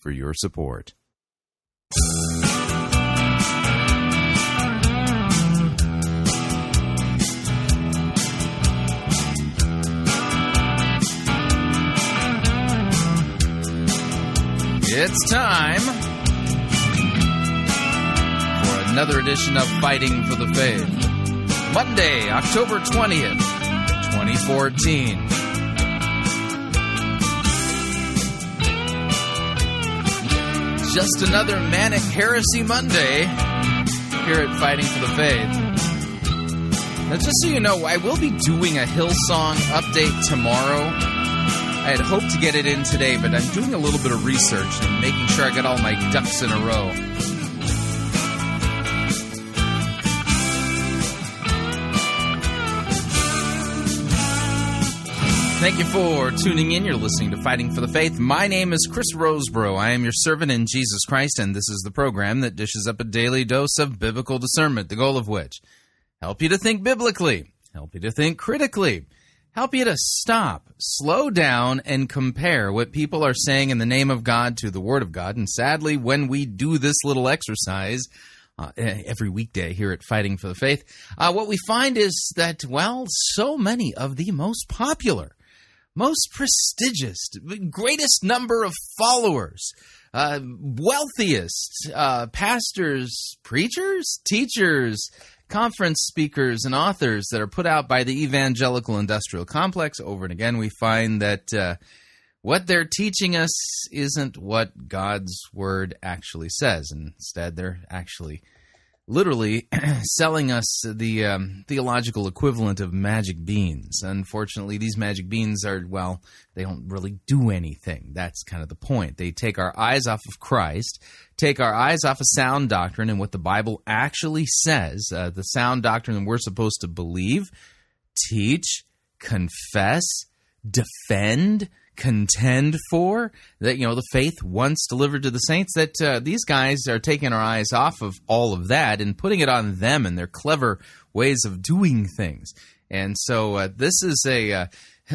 for your support. It's time for another edition of Fighting for the Faith. Monday, October 20th, 2014. Just another Manic Heresy Monday here at Fighting for the Faith. Now, just so you know, I will be doing a Hillsong update tomorrow. I had hoped to get it in today, but I'm doing a little bit of research and making sure I got all my ducks in a row. Thank you for tuning in. You're listening to Fighting for the Faith. My name is Chris Roseborough. I am your servant in Jesus Christ, and this is the program that dishes up a daily dose of biblical discernment, the goal of which, help you to think biblically, help you to think critically, help you to stop, slow down, and compare what people are saying in the name of God to the Word of God. And sadly, when we do this little exercise every weekday here at Fighting for the Faith, what we find is that, well, so many of the most popular, most prestigious, greatest number of followers, wealthiest pastors, preachers, teachers, conference speakers, and authors that are put out by the evangelical industrial complex, over and again we find that what they're teaching us isn't what God's Word actually says. Instead, they're actually literally selling us the theological equivalent of magic beans. Unfortunately, these magic beans are, well, they don't really do anything. That's kind of the point. They take our eyes off of Christ, take our eyes off of sound doctrine and what the Bible actually says, the sound doctrine that we're supposed to believe, teach, confess, defend, contend for, that, you know, the faith once delivered to the saints, that these guys are taking our eyes off of all of that and putting it on them and their clever ways of doing things. And so this is a,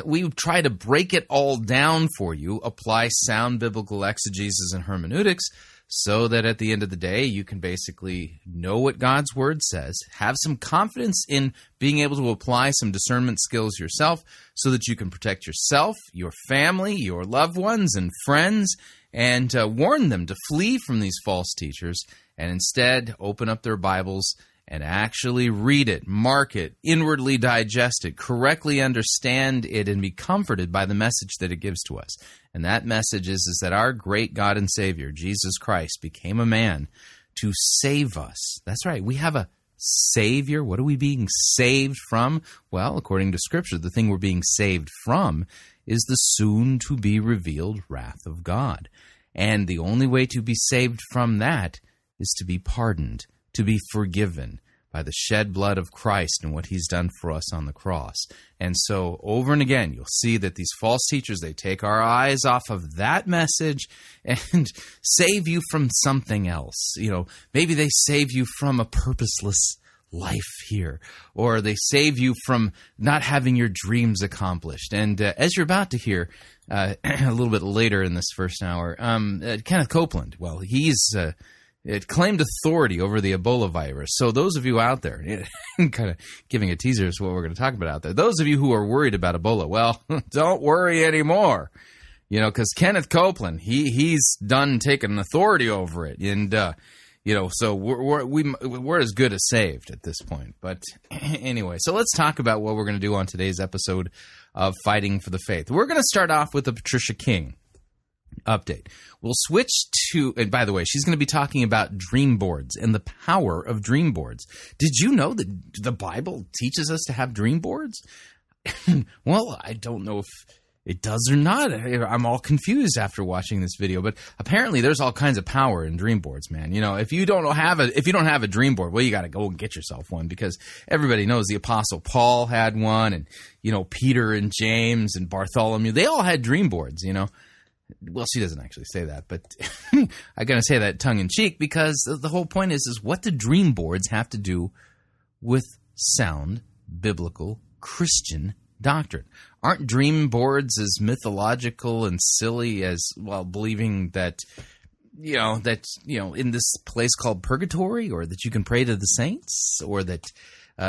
we try to break it all down for you, apply sound biblical exegesis and hermeneutics, so that at the end of the day, you can basically know what God's Word says, have some confidence in being able to apply some discernment skills yourself so that you can protect yourself, your family, your loved ones, and friends, and warn them to flee from these false teachers and instead open up their Bibles and actually read it, mark it, inwardly digest it, correctly understand it, and be comforted by the message that it gives to us. And that message is that our great God and Savior, Jesus Christ, became a man to save us. That's right. We have a Savior. What are we being saved from? Well, according to Scripture, the thing we're being saved from is the soon-to-be-revealed wrath of God. And the only way to be saved from that is to be pardoned, to be forgiven by the shed blood of Christ and what he's done for us on the cross. And so over and again, you'll see that these false teachers, they take our eyes off of that message and save you from something else. You know, maybe they save you from a purposeless life here, or they save you from not having your dreams accomplished. And as you're about to hear a little bit later in this first hour, Kenneth Copeland, well, he's... It claimed authority over the Ebola virus. So those of you out there, kind of giving a teaser as to what we're going to talk about out there, those of you who are worried about Ebola, well, don't worry anymore, you know, because Kenneth Copeland, he's done taking authority over it. And, you know, so we're as good as saved at this point. But anyway, so let's talk about what we're going to do on today's episode of Fighting for the Faith. We're going to start off with the Patricia King update. We'll switch to, and by the way, she's going to be talking about dream boards and the power of dream boards. Did you know that the Bible teaches us to have dream boards? Well, I don't know if it does or not. I'm all confused after watching this video. But apparently, there's all kinds of power in dream boards, man. You know, if you don't have a dream board, well, you got to go and get yourself one, because everybody knows the Apostle Paul had one, and you know, Peter and James and Bartholomew, they all had dream boards. You know, well, she doesn't actually say that, but I gotta say that tongue in cheek, because the whole point is what do dream boards have to do with sound biblical Christian doctrine? Aren't dream boards as mythological and silly as, well, believing that in this place called purgatory, or that you can pray to the saints, or that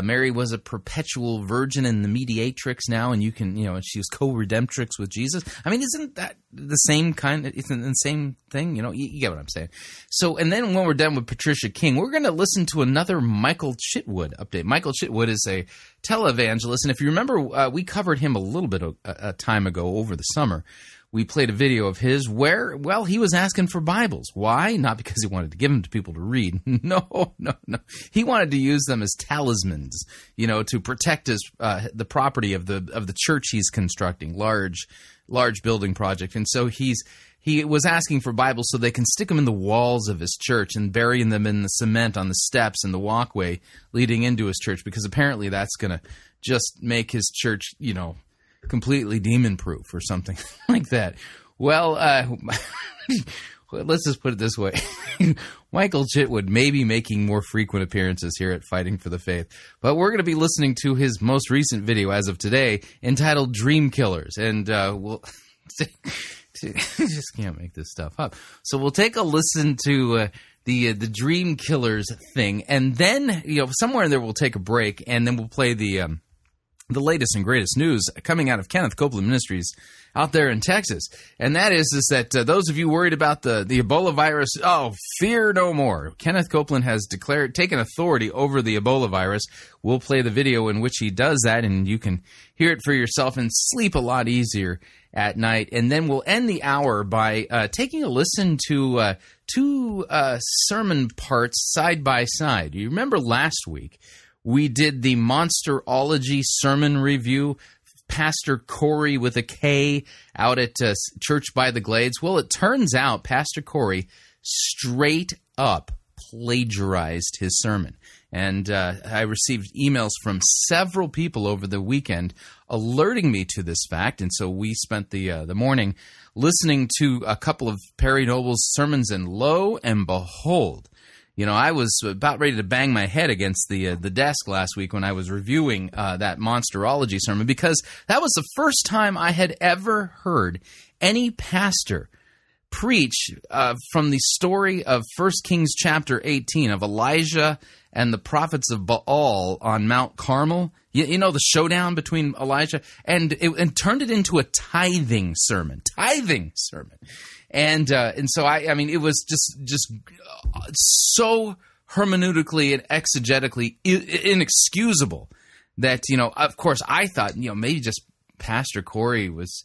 Mary was a perpetual virgin and the mediatrix now, and you can, you know, and she was co-redemptrix with Jesus. I mean, isn't that the same kind? Isn't the same thing? You know, you get what I'm saying. So, and then when we're done with Patricia King, we're going to listen to another Michael Chitwood update. Michael Chitwood is a televangelist, and if you remember, we covered him a little bit a time ago over the summer. We played a video of his where, well, he was asking for Bibles. Why? Not because he wanted to give them to people to read. No. He wanted to use them as talismans, you know, to protect his the property of the church he's constructing, large building project. And so he was asking for Bibles so they can stick them in the walls of his church and burying them in the cement on the steps and the walkway leading into his church, because apparently that's going to just make his church, you know, completely demon-proof or something like that. Well, let's just put it this way. Michael Chitwood may be making more frequent appearances here at Fighting for the Faith, but we're going to be listening to his most recent video as of today entitled Dream Killers, and we'll... just can't make this stuff up. So we'll take a listen to the Dream Killers thing, and then, you know, somewhere in there we'll take a break, and then we'll play the latest and greatest news coming out of Kenneth Copeland Ministries out there in Texas. And that is that those of you worried about the Ebola virus, oh, fear no more. Kenneth Copeland has taken authority over the Ebola virus. We'll play the video in which he does that, and you can hear it for yourself and sleep a lot easier at night. And then we'll end the hour by taking a listen to two sermon parts side by side. You remember last week, we did the Monsterology sermon review, Pastor Kory with a K out at Church by the Glades. Well, it turns out Pastor Kory straight up plagiarized his sermon. And I received emails from several people over the weekend alerting me to this fact. And so we spent the morning listening to a couple of Perry Noble's sermons, and lo and behold, you know, I was about ready to bang my head against the desk last week when I was reviewing that Monsterology sermon, because that was the first time I had ever heard any pastor preach from the story of 1 Kings chapter 18 of Elijah and the prophets of Baal on Mount Carmel. You know, the showdown between Elijah, and turned it into a tithing sermon. And so I mean, it was just so hermeneutically and exegetically inexcusable that, you know, of course I thought, you know, maybe just Pastor Kory was,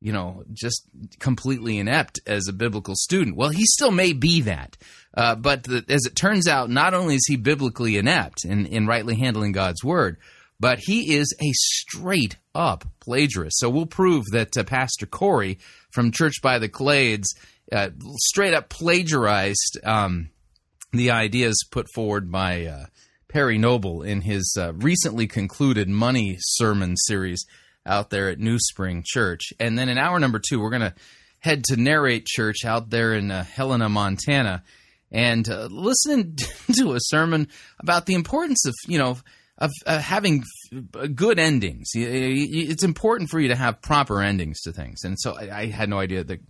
you know, just completely inept as a biblical student. Well, he still may be that. But as it turns out, not only is he biblically inept in rightly handling God's word, but he is a straight-up plagiarist. So we'll prove that Pastor Kory from Church by the Glades straight-up plagiarized the ideas put forward by Perry Noble in his recently concluded Money Sermon series out there at New Spring Church. And then in hour number 2, we're going to head to Narrate Church out there in Helena, Montana, and listen to a sermon about the importance of, you know, of having good endings. It's important for you to have proper endings to things. And so I had no idea that,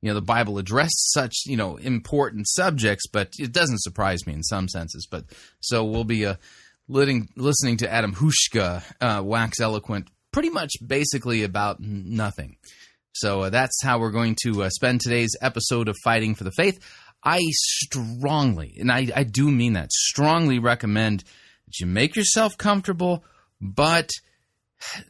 you know, the Bible addressed such, you know, important subjects, but it doesn't surprise me in some senses. But so we'll be listening to Adam Huschka wax eloquent pretty much basically about nothing. So that's how we're going to spend today's episode of Fighting for the Faith. I strongly, and I do mean that, strongly recommend you make yourself comfortable, but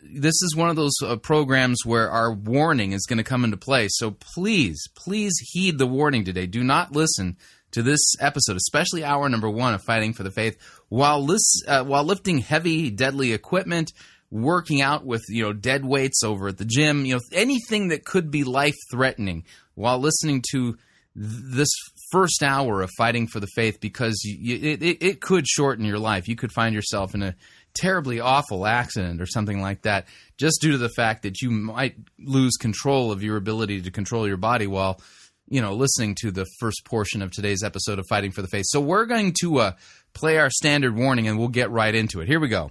this is one of those programs where our warning is going to come into play. So please heed the warning today. Do not listen to this episode, especially hour number 1 of Fighting for the Faith, while lifting heavy, deadly equipment, working out with, you know, dead weights over at the gym, you know, anything that could be life-threatening while listening to this first hour of Fighting for the Faith, because it could shorten your life. You could find yourself in a terribly awful accident or something like that, just due to the fact that you might lose control of your ability to control your body while, you know, listening to the first portion of today's episode of Fighting for the Faith. So we're going to play our standard warning, and we'll get right into it. Here we go.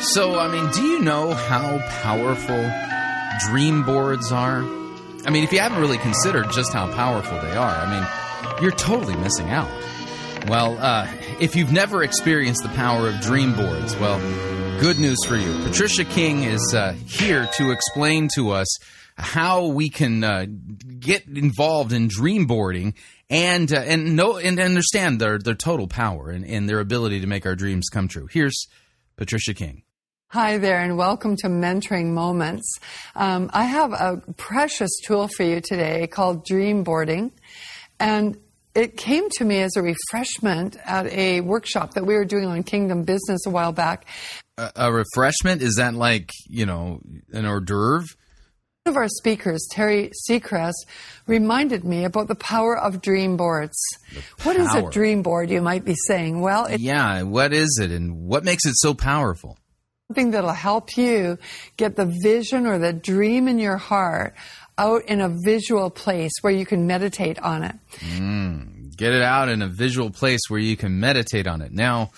So, I mean, do you know how powerful dream boards are? I mean, if you haven't really considered just how powerful they are, I mean, you're totally missing out. Well, if you've never experienced the power of dream boards, well, good news for you. Patricia King is here to explain to us how we can get involved in dream boarding and understand their total power and their ability to make our dreams come true. Here's Patricia King. Hi there, and welcome to Mentoring Moments. I have a precious tool for you today called dream boarding, and it came to me as a refreshment at a workshop that we were doing on Kingdom Business a while back. A refreshment? Is that like, you know, an hors d'oeuvre? One of our speakers, Terry Seacrest, reminded me about the power of dream boards. What is a dream board, you might be saying? Well, yeah, what is it, and what makes it so powerful? Something that'll help you get the vision or the dream in your heart out in a visual place where you can meditate on it. Get it out in a visual place where you can meditate on it. Now,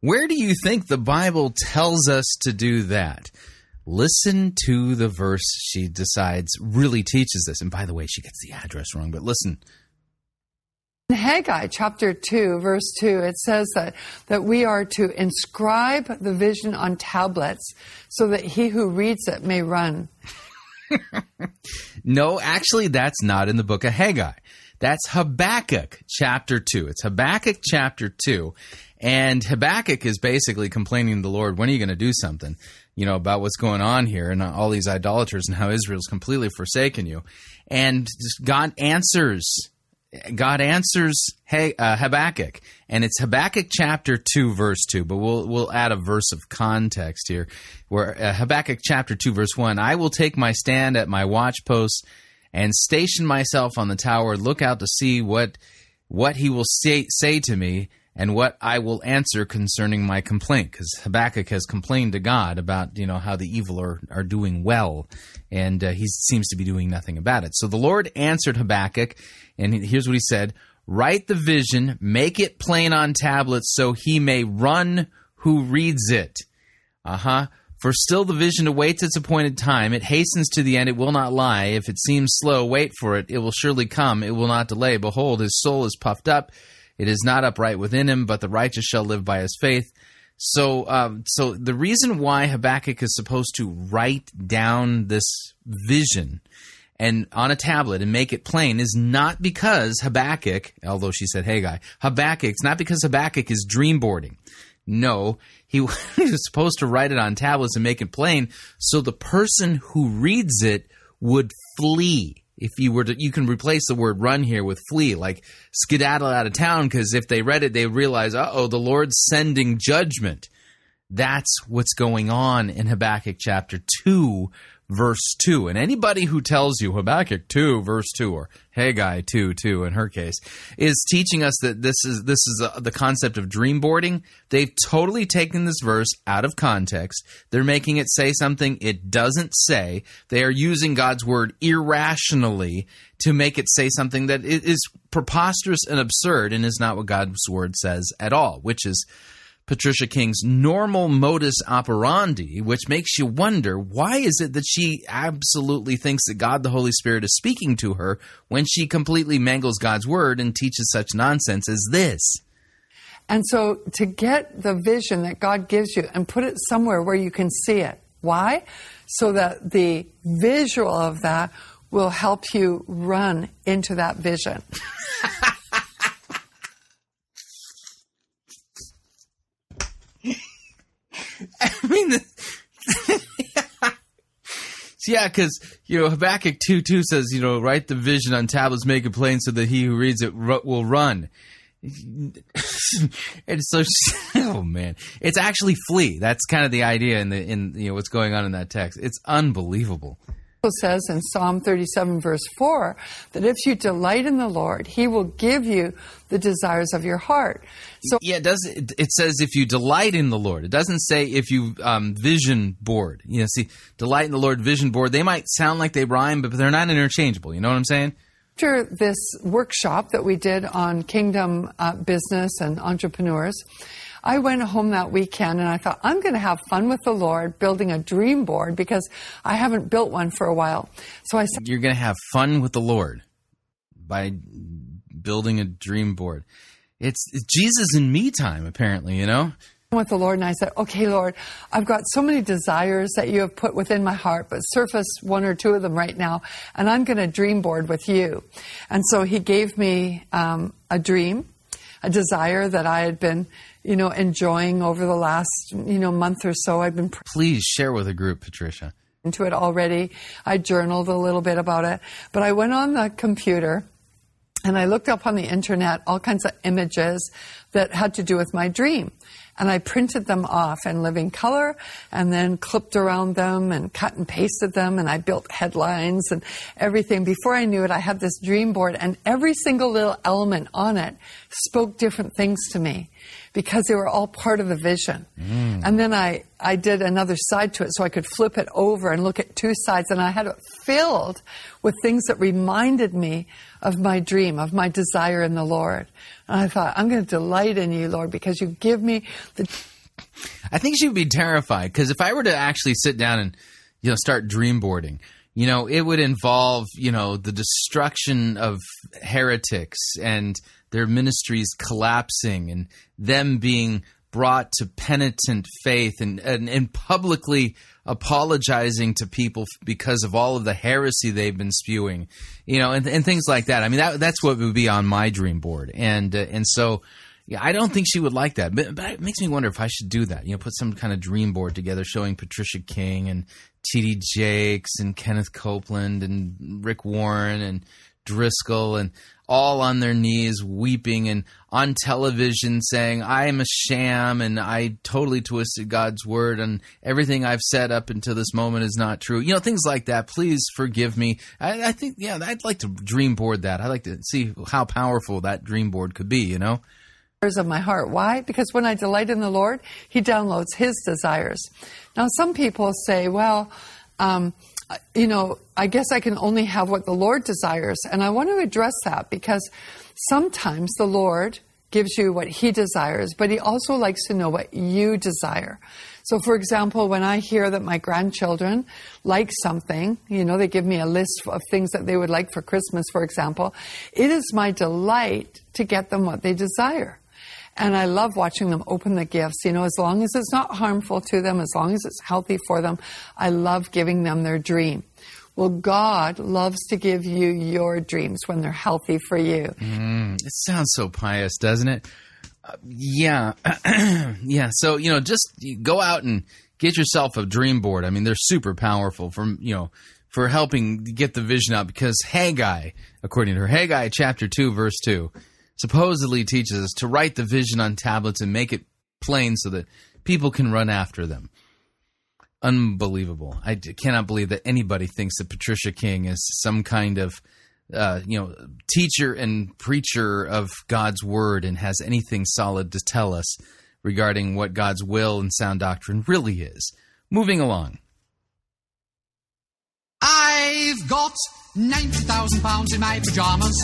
where do you think the Bible tells us to do that? Listen to the verse she decides really teaches this. And by the way, she gets the address wrong, but listen. In Haggai chapter 2, verse 2, it says that we are to inscribe the vision on tablets so that he who reads it may run. No, actually, that's not in the book of Haggai. That's Habakkuk chapter 2. It's Habakkuk chapter 2. And Habakkuk is basically complaining to the Lord, when are you going to do something, you know, about what's going on here and all these idolaters and how Israel's completely forsaken you. And God answers Habakkuk. And it's Habakkuk chapter 2, verse 2. But we'll add a verse of context here, where Habakkuk chapter 2, verse 1, I will take my stand at my watchposts and station myself on the tower, look out to see what he will say to me, and what I will answer concerning my complaint. Because Habakkuk has complained to God about, you know, how the evil are doing well, and he seems to be doing nothing about it. So the Lord answered Habakkuk, and here's what he said: write the vision, make it plain on tablets, so he may run who reads it. For still the vision awaits its appointed time. It hastens to the end. It will not lie. If it seems slow, wait for it. It will surely come. It will not delay. Behold, his soul is puffed up. It is not upright within him, but the righteous shall live by his faith. So the reason why Habakkuk is supposed to write down this vision and on a tablet and make it plain is not because Habakkuk, although she said Haggai, Habakkuk, it's not because Habakkuk is dream boarding. No, he was supposed to write it on tablets and make it plain so the person who reads it would flee. If you were to, you can replace the word run here with flee, like skedaddle out of town, because if they read it, they realize, the Lord's sending judgment. That's what's going on in Habakkuk chapter 2, verse 2. And anybody who tells you Habakkuk 2, verse 2, or Haggai 2, 2 in her case, is teaching us that this is the concept of dream boarding. They've totally taken this verse out of context. They're making it say something it doesn't say. They are using God's word irrationally to make it say something that is preposterous and absurd and is not what God's word says at all, which is Patricia King's normal modus operandi, which makes you wonder, why is it that she absolutely thinks that God the Holy Spirit is speaking to her when she completely mangles God's word and teaches such nonsense as this? And so to get the vision that God gives you and put it somewhere where you can see it. Why? So that the visual of that will help you run into that vision. I mean, yeah, because, you know, Habakkuk 2:2 says, you know, write the vision on tablets, make it plain so that he who reads it will run. And so, oh man, it's actually flee. That's kind of the idea in you know what's going on in that text. It's unbelievable. It says in Psalm 37 verse 4 that if you delight in the Lord, he will give you the desires of your heart. So yeah, it says if you delight in the Lord. It doesn't say if you vision board. You know, see, delight in the Lord, vision board. They might sound like they rhyme, but they're not interchangeable. You know what I'm saying? After this workshop that we did on kingdom business and entrepreneurs, I went home that weekend and I thought, I'm going to have fun with the Lord building a dream board because I haven't built one for a while. So I said, you're going to have fun with the Lord by building a dream board. It's Jesus and me time, apparently, you know? With the Lord, and I said, okay, Lord, I've got so many desires that you have put within my heart, but surface one or two of them right now, and I'm going to dream board with you. And so he gave me a dream, a desire that I had been, you know, enjoying over the last, you know, month or so. I've been please share with a group, Patricia. Into it already. I journaled a little bit about it, but I went on the computer and I looked up on the internet all kinds of images that had to do with my dream. And I printed them off in living color and then clipped around them and cut and pasted them. And I built headlines and everything. Before I knew it, I had this dream board and every single little element on it spoke different things to me because they were all part of the vision. And then I did another side to it so I could flip it over and look at two sides. And I had it filled with things that reminded me of my dream, of my desire in the Lord. And I thought, I'm going to delight in you, Lord, because you give me the... I think she would be terrified, because if I were to actually sit down and, you know, start dream boarding, you know, it would involve, you know, the destruction of heretics and their ministries collapsing and them being brought to penitent faith and publicly apologizing to people because of all of the heresy they've been spewing, you know, and things like that. I mean, that's what would be on my dream board. And so yeah, I don't think she would like that, but it makes me wonder if I should do that, you know, put some kind of dream board together showing Patricia King and T.D. Jakes and Kenneth Copeland and Rick Warren and Driscoll and all on their knees weeping and on television saying, I am a sham and I totally twisted God's word and everything I've said up until this moment is not true. You know, things like that. Please forgive me. I think, yeah, I'd like to dream board that. I'd like to see how powerful that dream board could be, you know? Of my heart. Why? Because when I delight in the Lord, he downloads his desires. Now, some people say, well, you know, I guess I can only have what the Lord desires. And I want to address that because sometimes the Lord gives you what he desires, but he also likes to know what you desire. So, for example, when I hear that my grandchildren like something, you know, they give me a list of things that they would like for Christmas, for example, it is my delight to get them what they desire. And I love watching them open the gifts, you know, as long as it's not harmful to them, as long as it's healthy for them, I love giving them their dream. Well, God loves to give you your dreams when they're healthy for you. It sounds so pious, doesn't it? Yeah. Yeah. So, you know, just go out and get yourself a dream board. I mean, they're super powerful for helping get the vision out because Haggai, according to her, Haggai chapter 2, verse 2, supposedly teaches us to write the vision on tablets and make it plain so that people can run after them. Unbelievable. I cannot believe that anybody thinks that Patricia King is some kind of teacher and preacher of God's word and has anything solid to tell us regarding what God's will and sound doctrine really is. Moving along. I've got 90,000 pounds in my pajamas.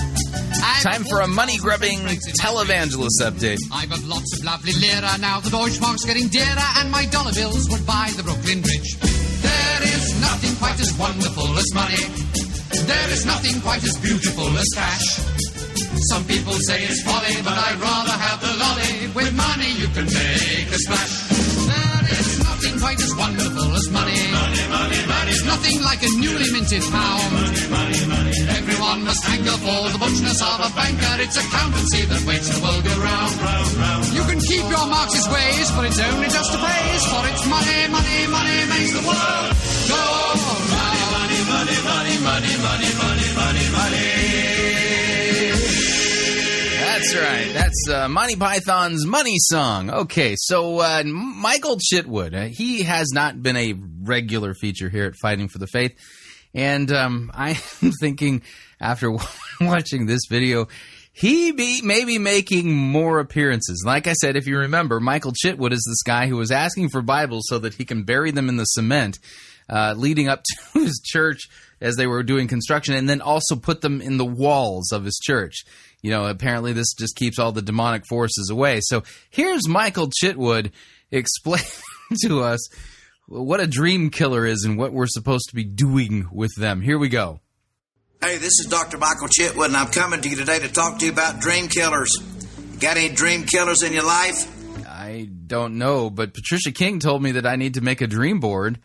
Time for a money-grubbing televangelist update. I've got lots of lovely lira. Now the Deutsche Mark's getting dearer, and my dollar bills would buy the Brooklyn Bridge. There is nothing quite as wonderful as money. There is nothing quite as beautiful as cash. Some people say it's folly, but I'd rather have the lolly. With money you can make a splash. Nothing quite as wonderful as money. Money, money, money. There's nothing like a newly minted pound. Money, money, money. Everyone must angle for the butchness of a banker. It's accountancy that waits the world go round. Round, round. You can keep your Marxist ways, but it's only just a praise. For it's money, money, money makes the world go round. Money, money, money, money, money, money, money, money, money. That's right. That's Monty Python's Money Song. Okay, so Michael Chitwood, he has not been a regular feature here at Fighting for the Faith. And I'm thinking after watching this video, he may be making more appearances. Like I said, if you remember, Michael Chitwood is this guy who was asking for Bibles so that he can bury them in the cement leading up to his church as they were doing construction, and then also put them in the walls of his church. You know, apparently this just keeps all the demonic forces away. So here's Michael Chitwood explaining to us what a dream killer is and what we're supposed to be doing with them. Here we go. Hey, this is Dr. Michael Chitwood, and I'm coming to you today to talk to you about dream killers. You got any dream killers in your life? I don't know, but Patricia King told me that I need to make a dream board.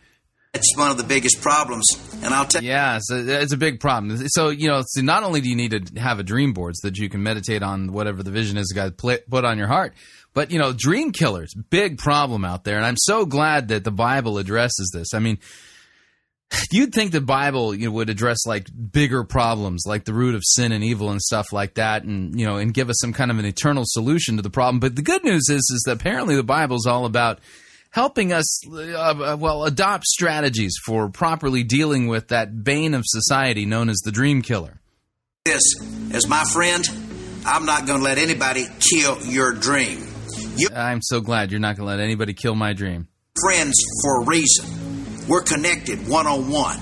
It's one of the biggest problems, and I'll tell you. Yeah, so it's a big problem. So, so not only do you need to have a dream board so that you can meditate on whatever the vision is God put on your heart, but, dream killers, big problem out there. And I'm so glad that the Bible addresses this. I mean, you'd think the Bible would address, bigger problems, like the root of sin and evil and stuff like that, and, and give us some kind of an eternal solution to the problem. But the good news is that apparently the Bible's all about helping us, adopt strategies for properly dealing with that bane of society known as the dream killer. This, as my friend, I'm not going to let anybody kill your dream. I'm so glad you're not going to let anybody kill my dream. Friends for a reason. We're connected one-on-one.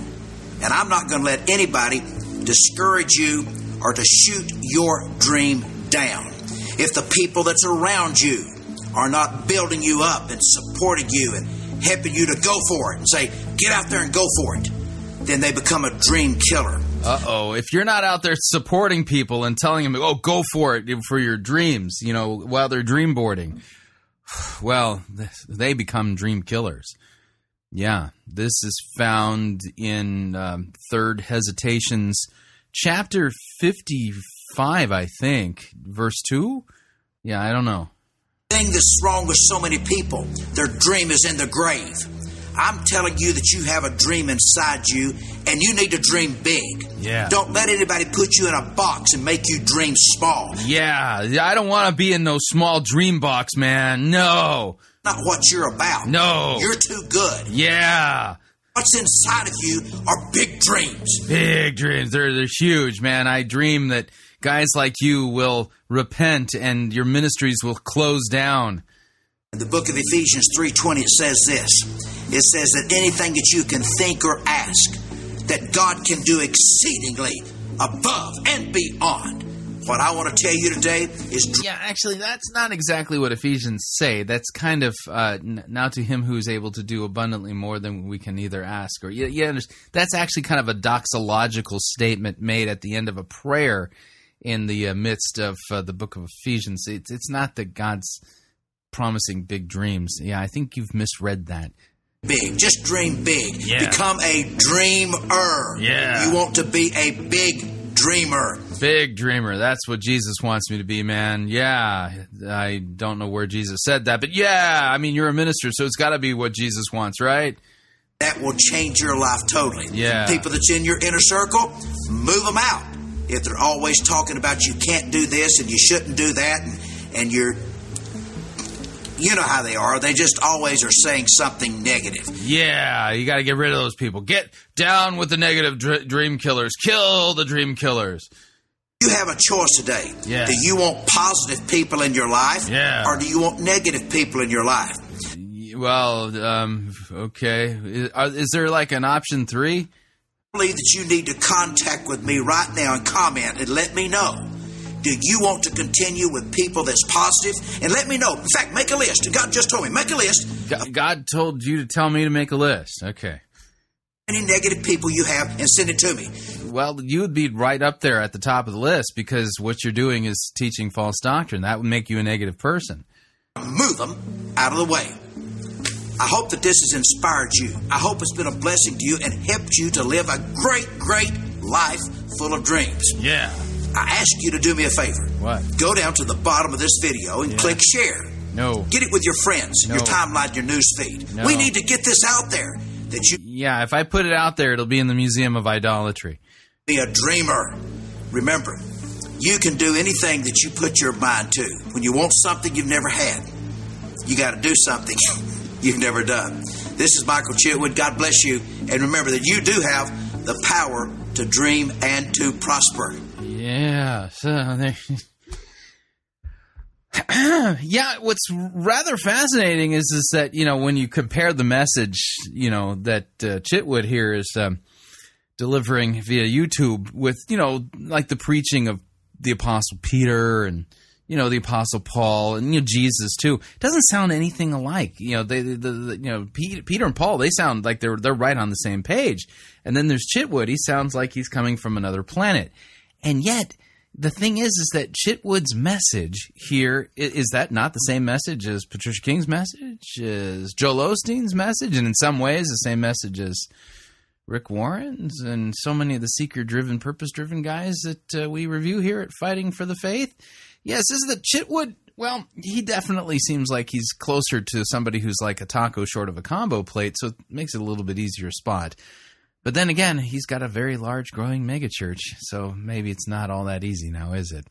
And I'm not going to let anybody discourage you or to shoot your dream down. If the people that's around you are not building you up and supporting you and helping you to go for it and say, get out there and go for it, then they become a dream killer. Uh-oh. If you're not out there supporting people and telling them, go for it for your dreams, while they're dream boarding, well, they become dream killers. Yeah. This is found in 3rd Hesitations, chapter 55, I think, verse 2? Yeah, I don't know. Thing that's wrong with so many people, their dream is in the grave. I'm telling you that you have a dream inside you, and you need to dream big. Yeah. Don't let anybody put you in a box and make you dream small. Yeah, I don't want to be in no small dream box, man. No. Not what you're about. No. You're too good. Yeah. What's inside of you are big dreams. Big dreams. They're huge, man. I dream that guys like you will repent and your ministries will close down. In the book of Ephesians 3:20, it says this. It says that anything that you can think or ask, that God can do exceedingly above and beyond. What I want to tell you today is... Yeah, actually, that's not exactly what Ephesians say. That's kind of, now to him who is able to do abundantly more than we can either ask or... Yeah, that's actually kind of a doxological statement made at the end of a prayer in the midst of the book of Ephesians. It's not that God's promising big dreams. Yeah, I think you've misread that. Big. Just dream big. Yeah. Become a dreamer. Yeah. You want to be a big dreamer. Big dreamer. That's what Jesus wants me to be, man. Yeah. I don't know where Jesus said that, but yeah, I mean, you're a minister, so it's got to be what Jesus wants, right? That will change your life totally. Yeah. People that's in your inner circle, move them out. If they're always talking about you can't do this and you shouldn't do that and you're You know how they are. They just always are saying something negative. Yeah, you got to get rid of those people. Get down with the negative dream killers. Kill the dream killers. You have a choice today. Yeah. Do you want positive people in your life? Yeah. Or do you want negative people in your life? Well, okay. Is there like an option 3? I believe that you need to contact with me right now and comment and let me know. Do you want to continue with people that's positive? And let me know. In fact, make a list. God just told me, make a list. God told you to tell me to make a list. Okay. Any negative people you have and send it to me. Well, you would be right up there at the top of the list because what you're doing is teaching false doctrine. That would make you a negative person. Move them out of the way. I hope that this has inspired you. I hope it's been a blessing to you and helped you to live a great, great life full of dreams. Yeah. I ask you to do me a favor. What? Go down to the bottom of this video and click share. No. Get it with your friends, your timeline, your news feed. No. We need to get this out there. That you. Yeah, if I put it out there, it'll be in the Museum of Idolatry. Be a dreamer. Remember, you can do anything that you put your mind to. When you want something you've never had, you got to do something you've never done. This is Michael Chitwood. God bless you. And remember that you do have the power to dream and to prosper. Yeah, yeah, what's rather fascinating is that, you know, when you compare the message, you know, that Chitwood here is delivering via YouTube with, you know, like the preaching of the Apostle Peter and, you know, the Apostle Paul and, you know, Jesus too, it doesn't sound anything alike. You know, Peter and Paul, they sound like they're right on the same page. And then there's Chitwood. He sounds like he's coming from another planet. And yet, the thing is that Chitwood's message here, is that not the same message as Patricia King's message, as Joel Osteen's message, and in some ways the same message as Rick Warren's and so many of the seeker-driven, purpose-driven guys that we review here at Fighting for the Faith? Yes, is that Chitwood, well, he definitely seems like he's closer to somebody who's like a taco short of a combo plate, so it makes it a little bit easier spot. But then again, he's got a very large growing megachurch, so maybe it's not all that easy now, is it?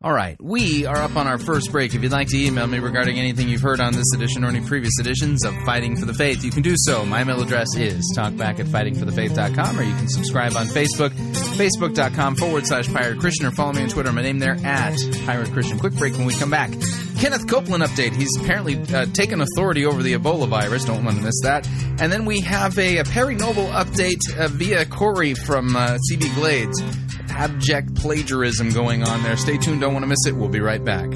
All right, we are up on our first break. If you'd like to email me regarding anything you've heard on this edition or any previous editions of Fighting for the Faith, you can do so. My email address is talkback@fightingforthefaith.com, or you can subscribe on Facebook, facebook.com/Pirate Christian, or follow me on Twitter. My name there @Pirate Christian. Quick break when we come back. Kenneth Copeland update. He's apparently taken authority over the Ebola virus. Don't want to miss that. And then we have a Perry Noble update via Kory from CB Glades. Abject plagiarism going on there. Stay tuned. Don't want to miss it. We'll be right back.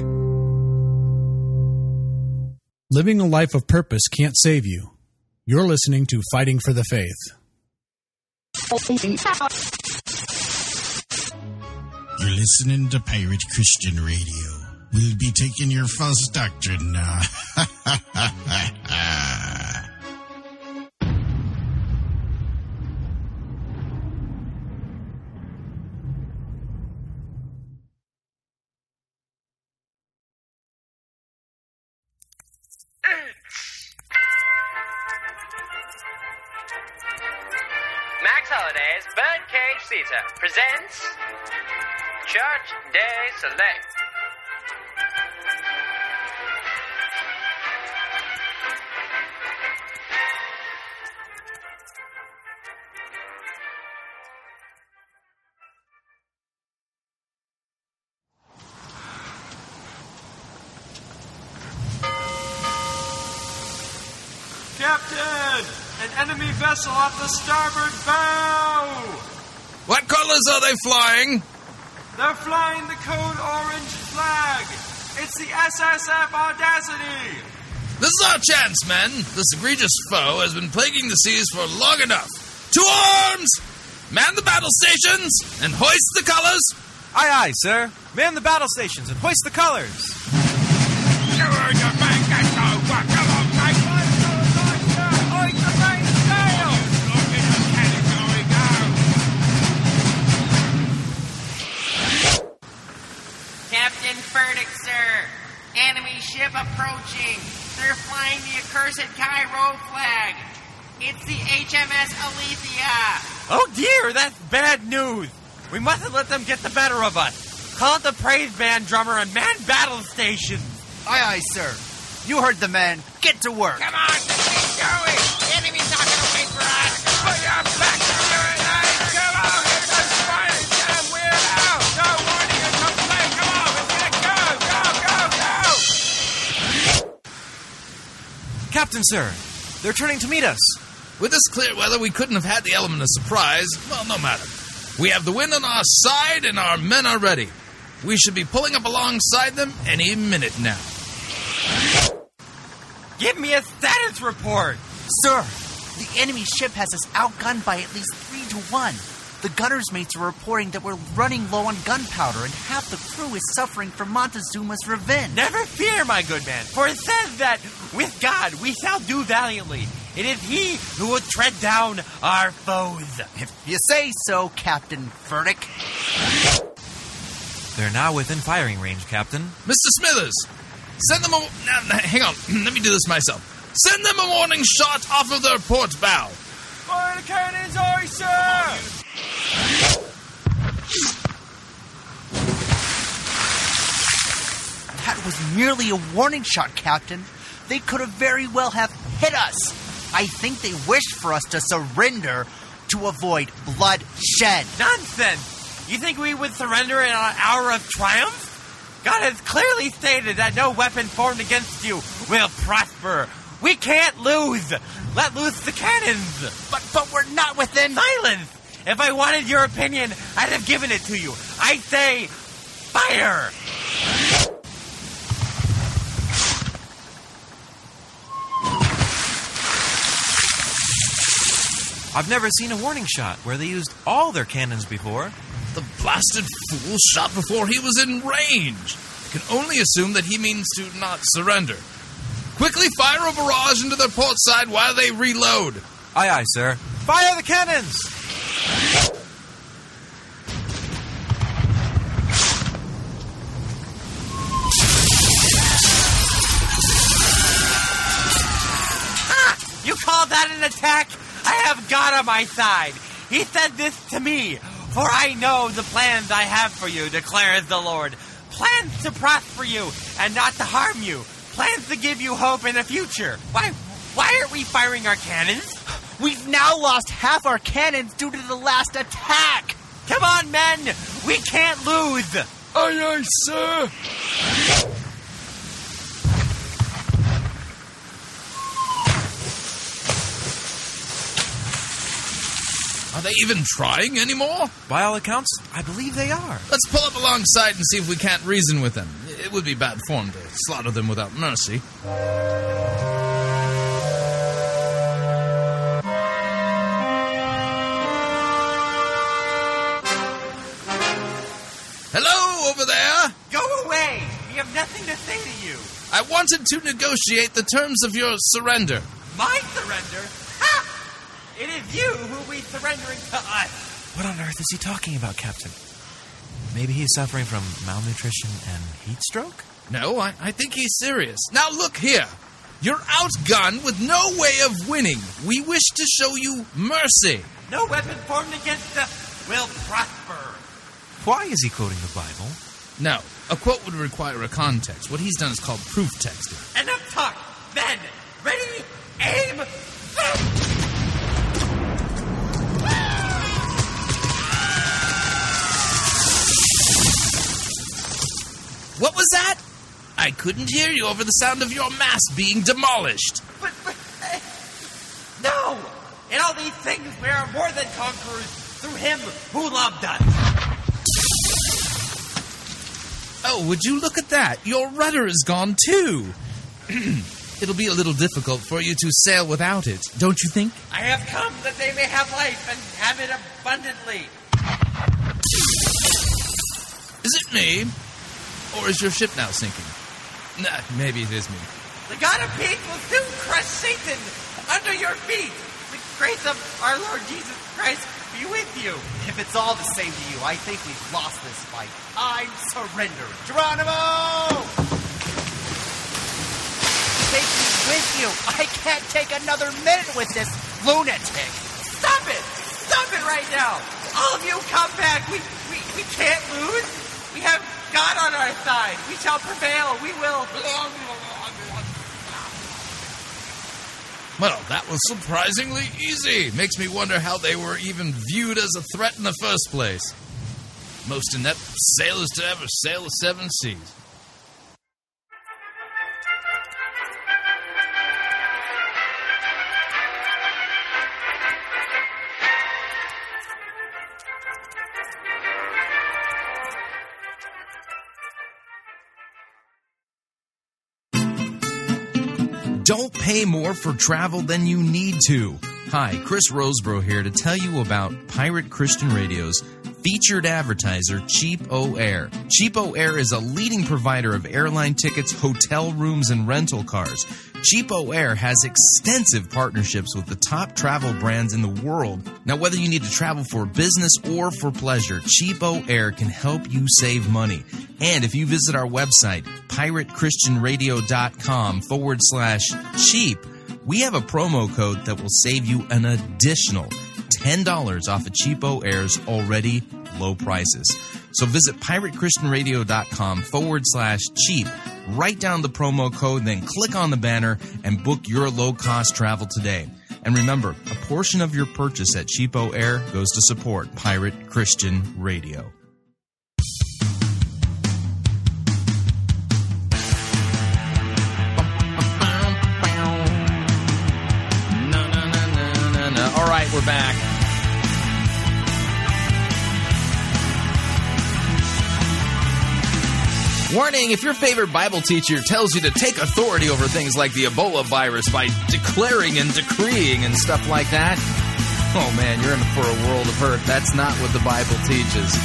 Living a life of purpose can't save you. You're listening to Fighting for the Faith. You're listening to Pirate Christian Radio. We'll be taking your false doctrine now. Max Holiday's Birdcage Theater presents Church Day Select. Vessel off the starboard bow. What colors are they flying? They're flying the code orange flag. It's the SSF Audacity. This is our chance, men. This egregious foe has been plaguing the seas for long enough. To arms! Man the battle stations and hoist the colors. Aye, aye, sir. Man the battle stations and hoist the colors. Verdict, sir. Enemy ship approaching. They're flying the accursed Cairo flag. It's the HMS Aletheia. Oh dear, that's bad news. We mustn't let them get the better of us. Call up the praise band drummer and man battle stations. Aye, aye, sir. You heard the man. Get to work. Come on, let's get going. The enemy's not going to wait for us. Put your back to your life. Come on, here comes fire. Get them weird out. No warning or no play. Come on, we're going to go. Go, go, go. Captain, sir, they're turning to meet us. With this clear weather, we couldn't have had the element of surprise. Well, no matter. We have the wind on our side, and our men are ready. We should be pulling up alongside them any minute now. Give me a status report! Sir, the enemy ship has us outgunned by at least 3-1. The gunner's mates are reporting that we're running low on gunpowder, and half the crew is suffering from Montezuma's revenge. Never fear, my good man, for it says that, with God, we shall do valiantly. It is he who will tread down our foes. If you say so, Captain Furtick. They're now within firing range, Captain. Mr. Smithers, send them a... hang on, let me do this myself. Send them a warning shot off of their port bow. Fire the cannons, aye, sir! That was merely a warning shot, Captain. They could have very well have hit us. I think they wished for us to surrender to avoid bloodshed. Nonsense! You think we would surrender in our hour of triumph? God has clearly stated that no weapon formed against you will prosper. We can't lose. Let loose the cannons. But we're not within... Silence! If I wanted your opinion, I'd have given it to you. I say, fire! I've never seen a warning shot where they used all their cannons before. The blasted fool shot before he was in range. I can only assume that he means to not surrender. Quickly fire a barrage into their port side while they reload. Aye, aye, sir. Fire the cannons! Ah! You call that an attack? I have God on my side. He said this to me. For I know the plans I have for you, declares the Lord. Plans to prosper you and not to harm you. Plans to give you hope in the future. Why aren't we firing our cannons? We've now lost half our cannons due to the last attack. Come on, men. We can't lose. Aye, aye, sir. Are they even trying anymore? By all accounts, I believe they are. Let's pull up alongside and see if we can't reason with them. It would be bad form to slaughter them without mercy. Hello, over there! Go away! We have nothing to say to you. I wanted to negotiate the terms of your surrender. My surrender? It is you who will be surrendering to us. What on earth is he talking about, Captain? Maybe he's suffering from malnutrition and heat stroke? No, I think he's serious. Now look here. You're outgunned with no way of winning. We wish to show you mercy. No weapon formed against us will prosper. Why is he quoting the Bible? No, a quote would require a context. What he's done is called proof texting. Enough talk. Then, ready, aim, go! What was that? I couldn't hear you over the sound of your mast being demolished. But no! In all these things, we are more than conquerors through him who loved us. Oh, would you look at that? Your rudder is gone, too. It'll be a little difficult for you to sail without it, don't you think? I have come that they may have life and have it abundantly. Is it me? Or is your ship now sinking? Nah, maybe it is me. The God of peace will soon crush Satan under your feet. The grace of our Lord Jesus Christ be with you. If it's all the same to you, I think we've lost this fight. I'm surrendering. Geronimo! Take me with you. I can't take another minute with this lunatic. Stop it! Stop it right now! All of you come back. We can't lose. We have God on our side. We shall prevail. We will. Well, that was surprisingly easy. Makes me wonder how they were even viewed as a threat in the first place. Most inept sailors to ever sail the seven seas. Don't pay more for travel than you need to. Hi, Chris Roseborough here to tell you about Pirate Christian Radio's featured advertiser, Cheapo Air. Cheapo Air is a leading provider of airline tickets, hotel rooms, and rental cars. Cheapo Air has extensive partnerships with the top travel brands in the world. Now, whether you need to travel for business or for pleasure, Cheapo Air can help you save money. And if you visit our website, piratechristianradio.com/cheap, we have a promo code that will save you an additional $10 off of Cheapo Air's already low prices. So visit piratechristianradio.com/cheap, write down the promo code, then click on the banner and book your low-cost travel today. And remember, a portion of your purchase at Cheapo Air goes to support Pirate Christian Radio. All right, we're back. Warning, if your favorite Bible teacher tells you to take authority over things like the Ebola virus by declaring and decreeing and stuff like that, oh man, you're in for a world of hurt. That's not what the Bible teaches.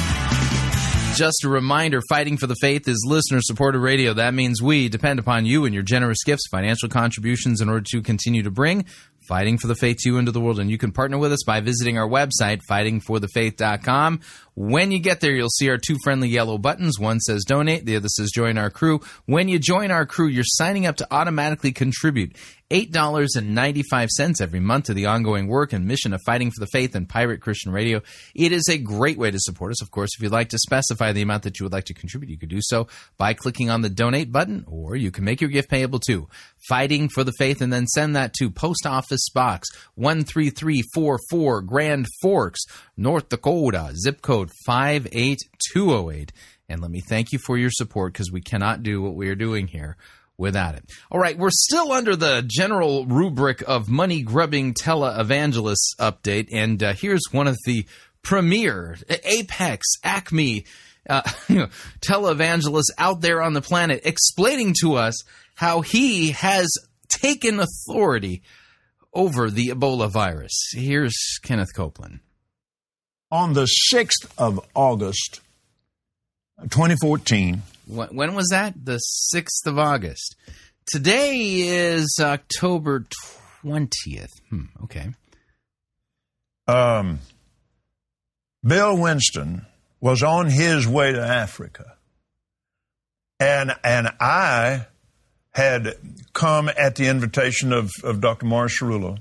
Just a reminder, Fighting for the Faith is listener-supported radio. That means we depend upon you and your generous gifts, financial contributions, in order to continue to bring Fighting for the Faith to you into the world. And you can partner with us by visiting our website, fightingforthefaith.com. When you get there, you'll see our two friendly yellow buttons. One says donate, the other says join our crew. When you join our crew, you're signing up to automatically contribute $8.95 every month to the ongoing work and mission of Fighting for the Faith and Pirate Christian Radio. It is a great way to support us. Of course, if you'd like to specify the amount that you would like to contribute, you could do so by clicking on the donate button, or you can make your gift payable to Fighting for the Faith and then send that to Post Office Box 13344, Grand Forks, North Dakota, zip code 58208. And let me thank you for your support, because we cannot do what we are doing here without it. All right, we're still under the general rubric of money-grubbing televangelists update, and here's one of the premier, apex, acme televangelists out there on the planet explaining to us how he has taken authority over the Ebola virus. Here's Kenneth Copeland. On the 6th of August, 2014... When was that? The 6th of August. Today is October 20th. Okay. Bill Winston was on his way to Africa, and I had come at the invitation of Dr. Morris Cerullo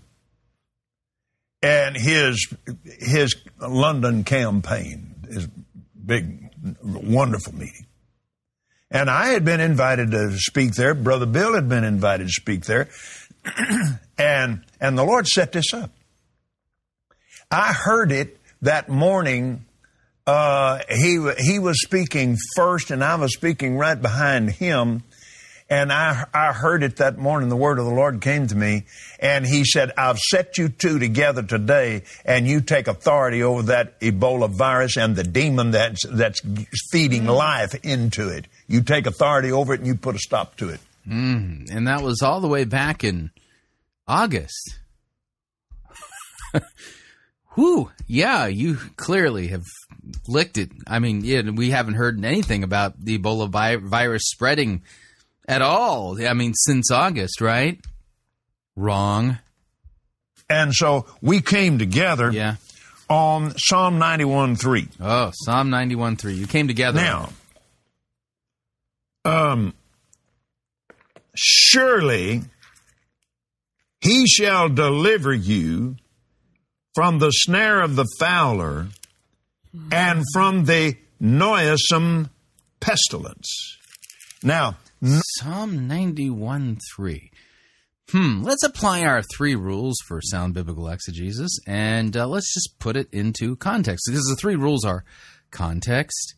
and his London campaign, his big, wonderful meeting. And I had been invited to speak there. Brother Bill had been invited to speak there. and the Lord set this up. I heard it that morning. He was speaking first, and I was speaking right behind him. And I heard it that morning. The word of the Lord came to me, and he said, I've set you two together today, and you take authority over that Ebola virus and the demon that's feeding life into it. You take authority over it, and you put a stop to it. And that was all the way back in August. Whew. Yeah, you clearly have licked it. I mean, yeah, we haven't heard anything about the Ebola virus spreading at all, I mean, since August, right? Wrong. And so we came together on Psalm 91.3. Oh, Psalm 91.3. You came together. Now, surely he shall deliver you from the snare of the fowler and from the noisome pestilence. Now, Psalm 91.3. let's apply our three rules for sound biblical exegesis, and let's just put it into context. Because the three rules are context,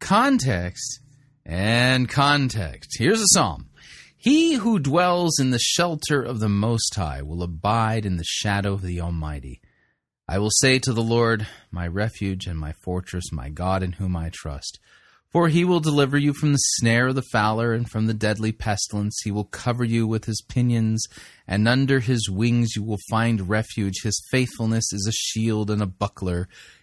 context, and context. Here's a psalm. He who dwells in the shelter of the Most High will abide in the shadow of the Almighty. I will say to the Lord, my refuge and my fortress, my God in whom I trust. For he will deliver you from the snare of the fowler and from the deadly pestilence. He will cover you with his pinions, and under his wings you will find refuge. His faithfulness is a shield and a buckler.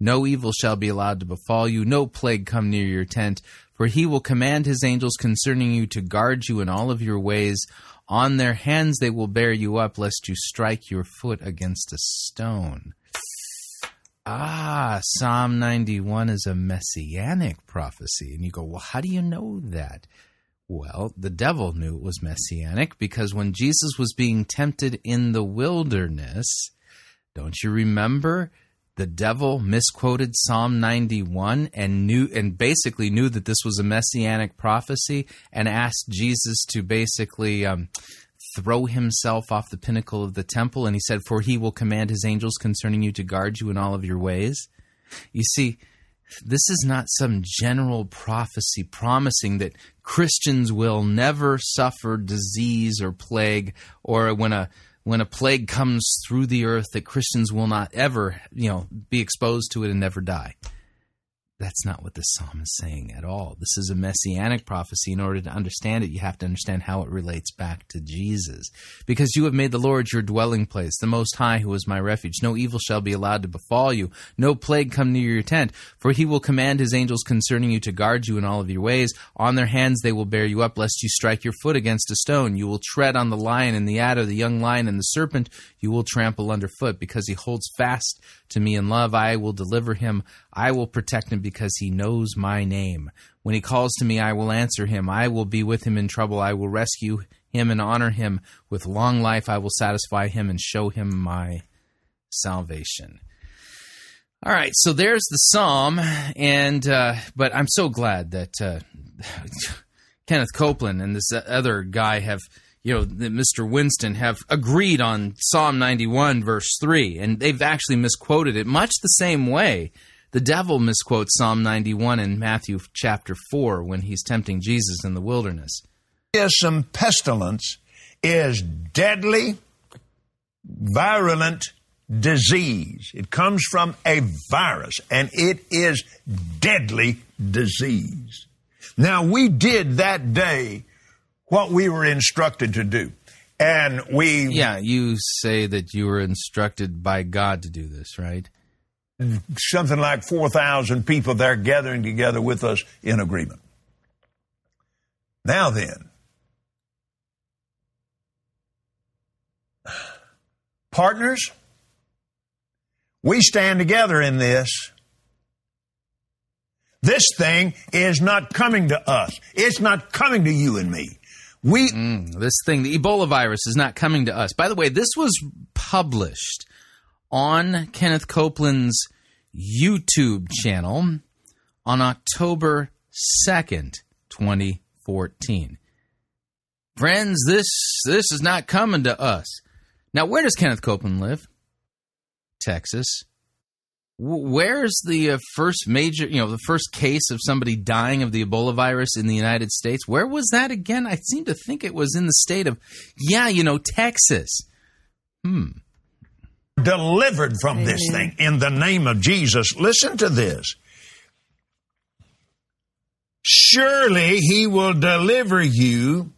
No evil shall be allowed to befall you, no plague come near your tent. For he will command his angels concerning you to guard you in all of your ways. On their hands they will bear you up, lest you strike your foot against a stone. Psalm 91 is a messianic prophecy. And you go, well, how do you know that? Well, the devil knew it was messianic, because when Jesus was being tempted in the wilderness, don't you remember? The devil misquoted Psalm 91 and basically knew that this was a messianic prophecy, and asked Jesus to basically throw himself off the pinnacle of the temple. And he said, for he will command his angels concerning you to guard you in all of your ways. You see, this is not some general prophecy promising that Christians will never suffer disease or plague, or when a plague comes through the earth, that Christians will not ever, be exposed to it and never die. That's not what this psalm is saying at all. This is a messianic prophecy. In order to understand it, you have to understand how it relates back to Jesus. Because you have made the Lord your dwelling place, the Most High, who is my refuge. No evil shall be allowed to befall you. No plague come near your tent. For he will command his angels concerning you to guard you in all of your ways. On their hands they will bear you up, lest you strike your foot against a stone. You will tread on the lion and the adder, the young lion and the serpent. You will trample underfoot. Because he holds fast to me in love, I will deliver him. I will protect him because he knows my name. When he calls to me, I will answer him. I will be with him in trouble. I will rescue him and honor him. With long life, I will satisfy him and show him my salvation. All right, so there's the psalm, but I'm so glad that Kenneth Copeland and this other guy have, Mr. Winston, have agreed on Psalm 91, verse 3, and they've actually misquoted it much the same way the devil misquotes Psalm 91 in Matthew chapter 4 when he's tempting Jesus in the wilderness. Some pestilence is deadly, virulent disease. It comes from a virus, and it is deadly disease. Now, we did that day what we were instructed to do. And we... Yeah, you say that you were instructed by God to do this, right? Something like 4,000 people there gathering together with us in agreement. Now then, partners, we stand together in this. This thing is not coming to us. It's not coming to you and me. This thing, the Ebola virus, is not coming to us. By the way, this was published on Kenneth Copeland's YouTube channel on October 2nd, 2014. Friends, this is not coming to us. Now, where does Kenneth Copeland live? Texas. Where's the first major, the first case of somebody dying of the Ebola virus in the United States? Where was that again? I seem to think it was in the state of, Texas. Delivered from this thing in the name of Jesus. Listen to this. Surely he will deliver you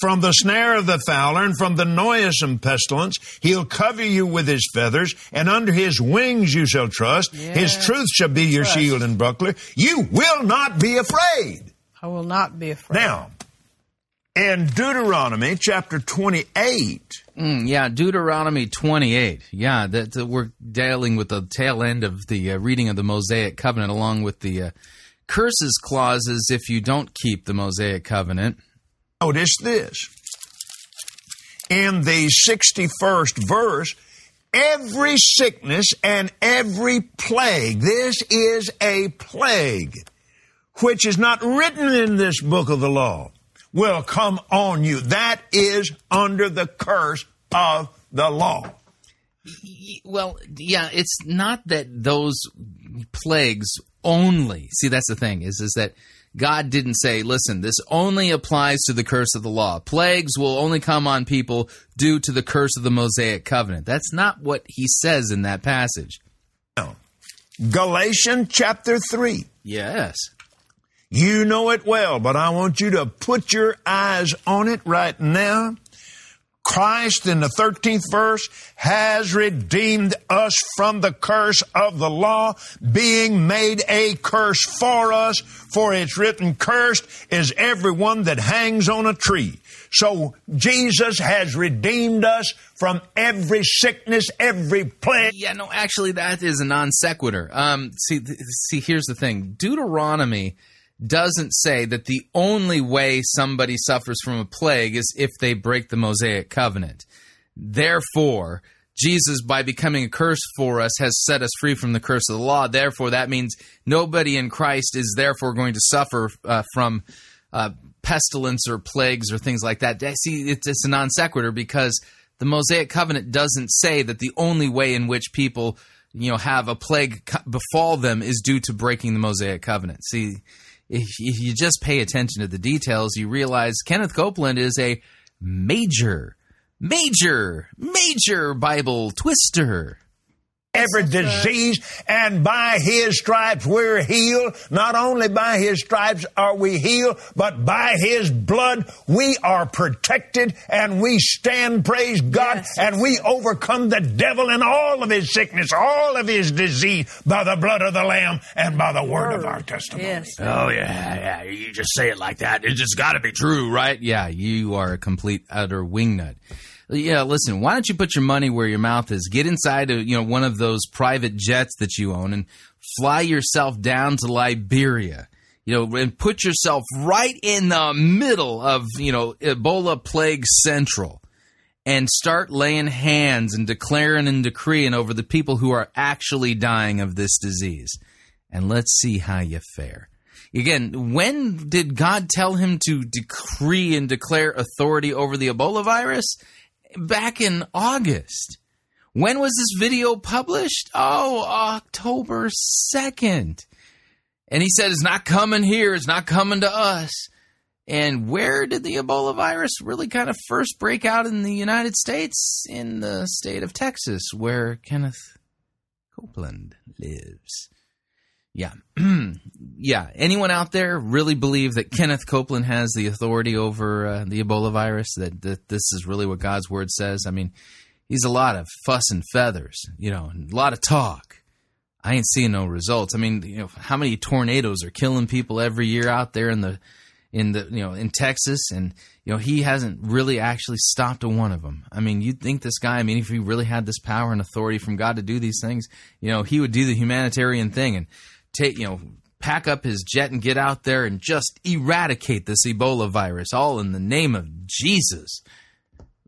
from the snare of the fowler and from the noisome pestilence. He'll cover you with his feathers, and under his wings you shall trust. Yes. His truth shall be your shield and buckler. You will not be afraid. I will not be afraid. Now, in Deuteronomy chapter 28. Deuteronomy 28. Yeah, that we're dealing with the tail end of the reading of the Mosaic Covenant, along with the curses clauses if you don't keep the Mosaic Covenant. Notice this. In the 61st verse, every sickness and every plague, this is a plague, which is not written in this book of the law, will come on you. That is under the curse of the law. Well, yeah, it's not that those plagues only. See, that's the thing, is that God didn't say, listen, this only applies to the curse of the law. Plagues will only come on people due to the curse of the Mosaic Covenant. That's not what he says in that passage. No. Galatians chapter 3. Yes. You know it well, but I want you to put your eyes on it right now. Christ, in the 13th verse, has redeemed us from the curse of the law, being made a curse for us, for it's written, cursed is everyone that hangs on a tree. So Jesus has redeemed us from every sickness, every plague. Yeah, no, actually, that is a non sequitur. Here's the thing. Deuteronomy doesn't say that the only way somebody suffers from a plague is if they break the Mosaic Covenant. Therefore, Jesus, by becoming a curse for us, has set us free from the curse of the law. Therefore, that means nobody in Christ is therefore going to suffer from pestilence or plagues or things like that. See, it's a non sequitur because the Mosaic Covenant doesn't say that the only way in which people, have a plague befall them is due to breaking the Mosaic Covenant. See, if you just pay attention to the details, you realize Kenneth Copeland is a major Bible twister. Every disease, and by His stripes we're healed. Not only by His stripes are we healed, but by His blood we are protected, and we stand, praise God, yes, and we overcome the devil and all of his sickness, all of his disease, by the blood of the Lamb and by the word of our testimony. Yes. Oh, yeah, yeah, you just say it like that. It's just got to be true, right? Yeah, you are a complete, utter wingnut. Yeah, listen, why don't you put your money where your mouth is? Get inside of, one of those private jets that you own and fly yourself down to Liberia, and put yourself right in the middle of, Ebola Plague Central and start laying hands and declaring and decreeing over the people who are actually dying of this disease. And let's see how you fare. Again, when did God tell him to decree and declare authority over the Ebola virus? Back in August. When was this video published? Oh, October 2nd. And he said, it's not coming here. It's not coming to us. And where did the Ebola virus really kind of first break out in the United States? In the state of Texas, where Kenneth Copeland lives. Yeah. Yeah. Anyone out there really believe that Kenneth Copeland has the authority over the Ebola virus, that this is really what God's word says? I mean, he's a lot of fuss and feathers, and a lot of talk. I ain't seeing no results. I mean, how many tornadoes are killing people every year out there in Texas, and he hasn't really actually stopped a one of them. I mean, you'd think this guy, if he really had this power and authority from God to do these things, he would do the humanitarian thing and pack up his jet and get out there and just eradicate this Ebola virus, all in the name of Jesus.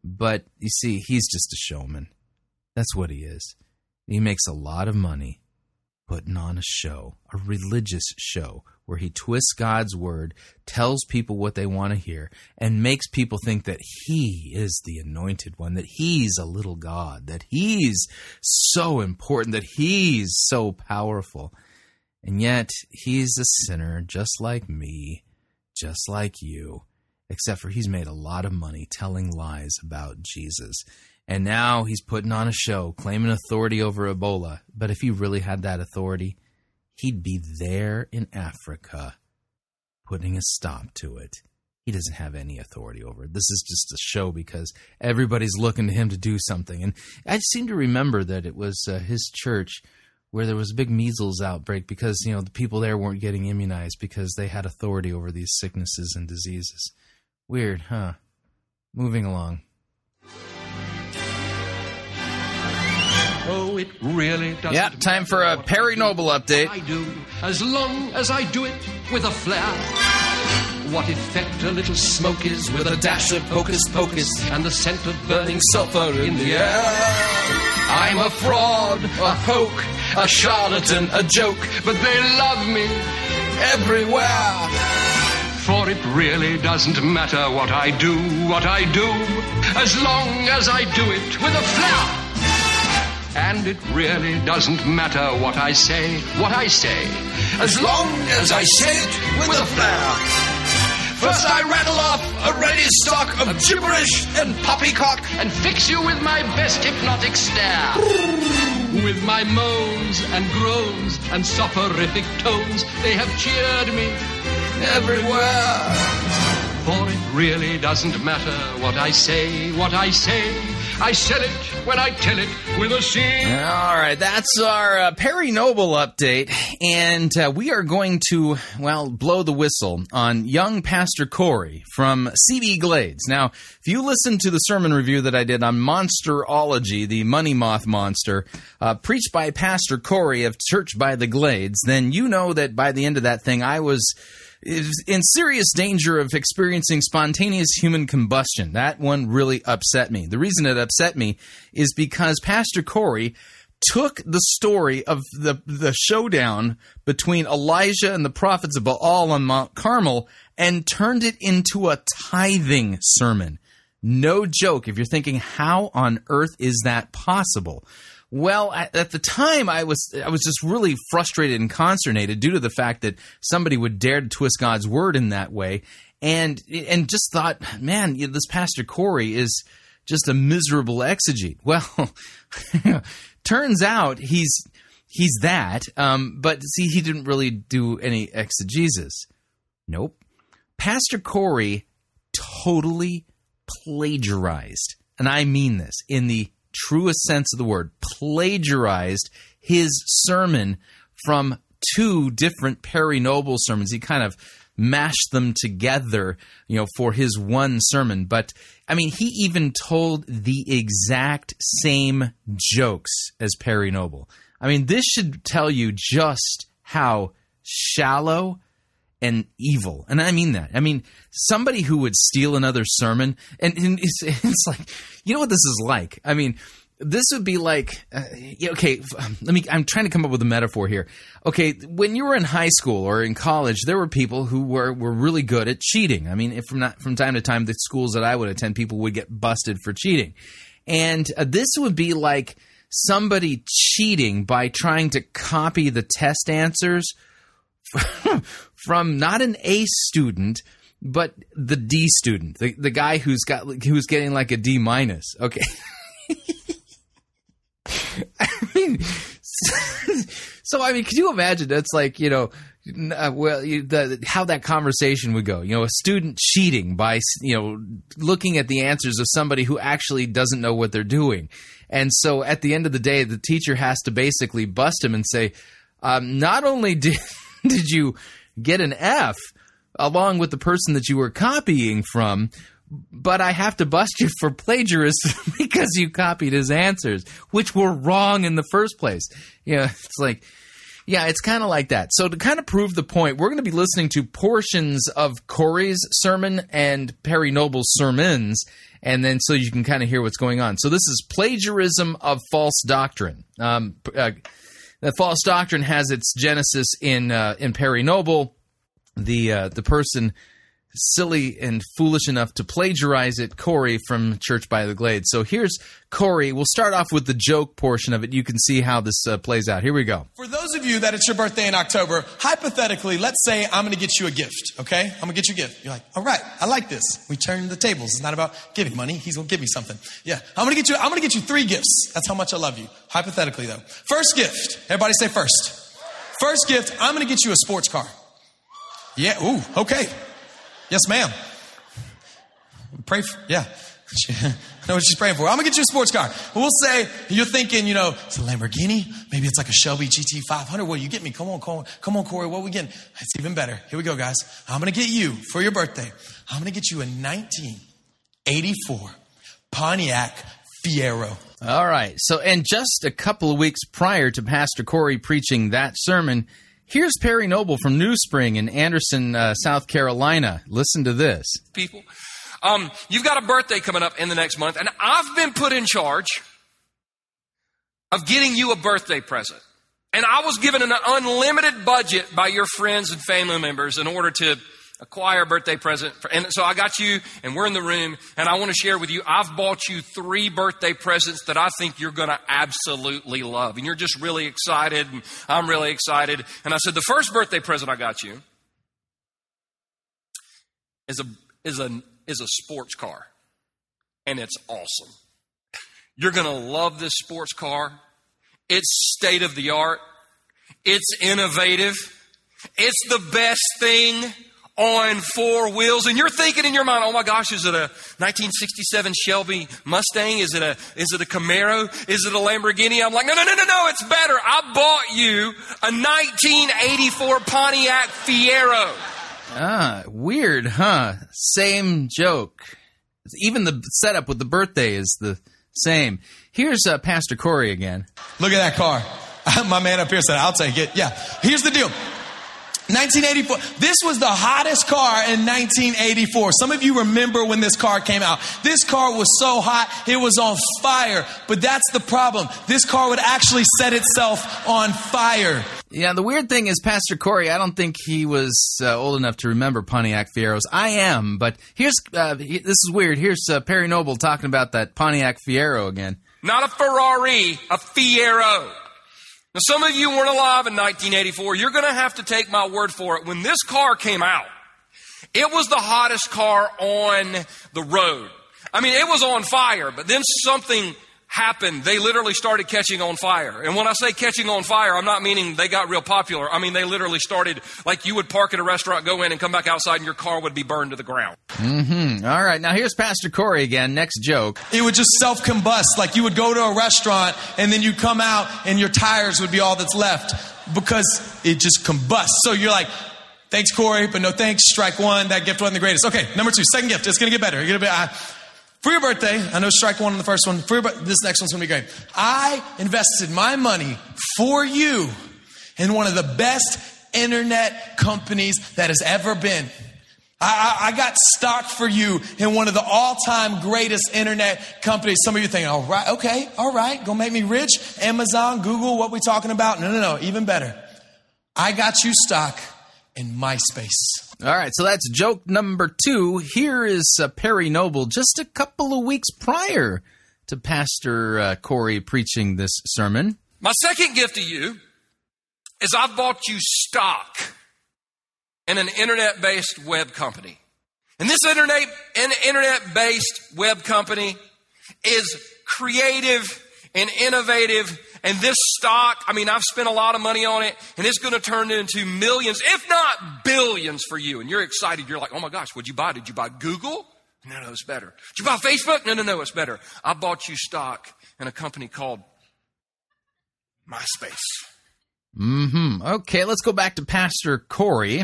But you see, he's just a showman. That's what he is. He makes a lot of money putting on a show, a religious show, where he twists God's word, tells people what they want to hear, and makes people think that he is the anointed one, that he's a little God, that he's so important, that he's so powerful. And yet, he's a sinner, just like me, just like you, except for he's made a lot of money telling lies about Jesus. And now he's putting on a show, claiming authority over Ebola. But if he really had that authority, he'd be there in Africa, putting a stop to it. He doesn't have any authority over it. This is just a show because everybody's looking to him to do something. And I seem to remember that it was his church where there was a big measles outbreak because, the people there weren't getting immunized because they had authority over these sicknesses and diseases. Weird, huh? Moving along. Oh, it really doesn't. Yeah, time for a Perry Noble update. I do, as long as I do it with a flair. What effect a little smoke is with a dash of hocus pocus and the scent of burning sulfur in the air. I'm a fraud, a hoke, a charlatan, a joke, but they love me everywhere. For it really doesn't matter what I do, as long as I do it with a flair. And it really doesn't matter what I say, as long as I say it with a flair. First I rattle off a ready stock of gibberish and poppycock and fix you with my best hypnotic stare. With my moans and groans and soporific tones, they have cheered me everywhere. For it really doesn't matter what I say, I sell it when I tell it with a C. All right, that's our Perry Noble update, and we are going to, well, blow the whistle on young Pastor Kory from CB Glades. Now, if you listen to the sermon review that I did on Monsterology, the Money Moth Monster, preached by Pastor Kory of Church by the Glades, then you know that by the end of that thing, I was in serious danger of experiencing spontaneous human combustion. That one really upset me. The reason it upset me is because Pastor Kory took the story of the showdown between Elijah and the prophets of Baal on Mount Carmel and turned it into a tithing sermon. No joke. If you're thinking, how on earth is that possible? Well, at the time, I was just really frustrated and consternated due to the fact that somebody would dare to twist God's word in that way, and just thought, man, this Pastor Kory is just a miserable exegete. Well, turns out he's that, but see, he didn't really do any exegesis. Nope. Pastor Kory totally plagiarized, and I mean this, in the truest sense of the word, plagiarized his sermon from two different Perry Noble sermons. He kind of mashed them together, you know, for his one sermon. But, I mean, he even told the exact same jokes as Perry Noble. I mean, this should tell you just how shallow and evil, and I mean that. I mean, somebody who would steal another sermon, and it's like, you know what this is like? I mean, this would be like, okay, I'm trying to come up with a metaphor here. Okay, when you were in high school or in college, there were people who were really good at cheating. I mean, from time to time, the schools that I would attend, people would get busted for cheating. And this would be like somebody cheating by trying to copy the test answers from not an A student, but the D student, the guy who's getting like a D minus. Okay, I mean, could you imagine? That's like, you know, how that conversation would go. You know, a student cheating by, you know, looking at the answers of somebody who actually doesn't know what they're doing, and so at the end of the day, the teacher has to basically bust him and say, not only did you get an F along with the person that you were copying from, but I have to bust you for plagiarism because you copied his answers, which were wrong in the first place. You know, it's like, yeah, it's kind of like that. So to kind of prove the point, we're going to be listening to portions of Kory's sermon and Perry Noble's sermons, and then so you can kind of hear what's going on. So this is Plagiarism of False Doctrine. The false doctrine has its genesis in Perry Noble. The person silly and foolish enough to plagiarize it, Kory from Church by the Glades. So here's Kory. We'll start off with the joke portion of it. You can see how this plays out. Here we go. For those of you that it's your birthday in October, hypothetically, let's say I'm going to get you a gift, okay? I'm going to get you a gift. You're like, all right, I like this. We turn the tables. It's not about giving money. He's going to give me something. Yeah, I'm going to get you three gifts. That's how much I love you. Hypothetically, though. First gift. Everybody say first. First gift, I'm going to get you a sports car. Yeah, ooh, okay. Yes, ma'am. Pray for, yeah. I know what she's praying for. I'm going to get you a sports car. We'll say, you're thinking, you know, it's a Lamborghini. Maybe it's like a Shelby GT 500. Well, you get me. Come on, Kory. What are we getting? It's even better. Here we go, guys. I'm going to get you, for your birthday, I'm going to get you a 1984 Pontiac Fiero. All right. So, and just a couple of weeks prior to Pastor Kory preaching that sermon, here's Perry Noble from New Spring in Anderson, South Carolina. Listen to this. People, you've got a birthday coming up in the next month, and I've been put in charge of getting you a birthday present. And I was given an unlimited budget by your friends and family members in order to acquire a birthday present. And so I got you, and we're in the room, and I want to share with you, I've bought you 3 birthday presents that I think you're going to absolutely love. And you're just really excited, and I'm really excited. And I said, the first birthday present I got you is a sports car, and it's awesome. You're going to love this sports car. It's state of the art. It's innovative. It's the best thing on 4 wheels. And you're thinking in your mind, oh my gosh, is it a 1967 Shelby Mustang? Is it a Camaro? Is it a Lamborghini? I'm like, no, it's better. I bought you a 1984 Pontiac Fiero. Ah, weird, huh? Same joke. Even the setup with the birthday is the same. Here's Pastor Kory again. Look at that car. My man up here said, I'll take it. Yeah. Here's the deal. 1984. This was the hottest car in 1984. Some of you remember when this car came out. This car was so hot, it was on fire. But that's the problem. This car would actually set itself on fire. Yeah, the weird thing is, Pastor Kory, I don't think he was old enough to remember Pontiac Fieros. I am, but here's this is weird. Here's Perry Noble talking about that Pontiac Fiero again. Not a Ferrari, a Fiero. Now, some of you weren't alive in 1984. You're going to have to take my word for it. When this car came out, it was the hottest car on the road. I mean, it was on fire, but then something happened. They literally started catching on fire. And when I say catching on fire, I'm not meaning they got real popular. I mean, they literally started, like you would park at a restaurant, go in, and come back outside, and your car would be burned to the ground. Mm-hmm. All right. Now, here's Pastor Kory again. Next joke. It would just self-combust. Like you would go to a restaurant, and then you'd come out, and your tires would be all that's left because it just combusts. So you're like, thanks, Kory, but no thanks. Strike one. That gift wasn't the greatest. Okay, number 2. Second gift. It's going to get better. For your birthday, I know strike one on the first one. This next one's going to be great. I invested my money for you in one of the best internet companies that has ever been. I got stock for you in one of the all-time greatest internet companies. Some of you think, all right, okay, all right, go make me rich. Amazon, Google, what we talking about? No, even better. I got you stock in MySpace. All right, so that's joke number 2. Here is Perry Noble just a couple of weeks prior to Pastor Kory preaching this sermon. My second gift to you is I've bought you stock in an internet-based web company. And this internet-based web company is creative and innovative. And this stock, I mean, I've spent a lot of money on it, and it's going to turn into millions, if not billions for you. And you're excited. You're like, oh, my gosh, what'd you buy? Did you buy Google? No, it's better. Did you buy Facebook? No, it's better. I bought you stock in a company called MySpace. Mm-hmm. Okay, let's go back to Pastor Kory.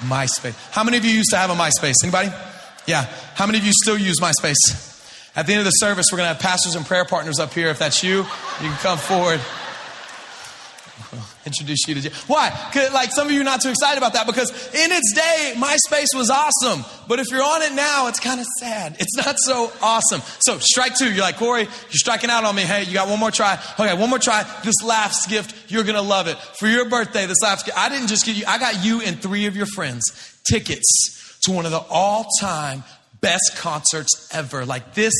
MySpace. How many of you used to have a MySpace? Anybody? Yeah. How many of you still use MySpace? At the end of the service, we're going to have pastors and prayer partners up here. If that's you, you can come forward. We'll introduce you to Jesus. Why? Like some of you are not too excited about that because in its day, MySpace was awesome. But if you're on it now, it's kind of sad. It's not so awesome. So strike 2. You're like, Kory, you're striking out on me. Hey, you got one more try. Okay, one more try. This laughs gift, you're going to love it. For your birthday, this laughs gift. I didn't just get you. I got you and 3 of your friends tickets to one of the all-time best concerts ever. Like this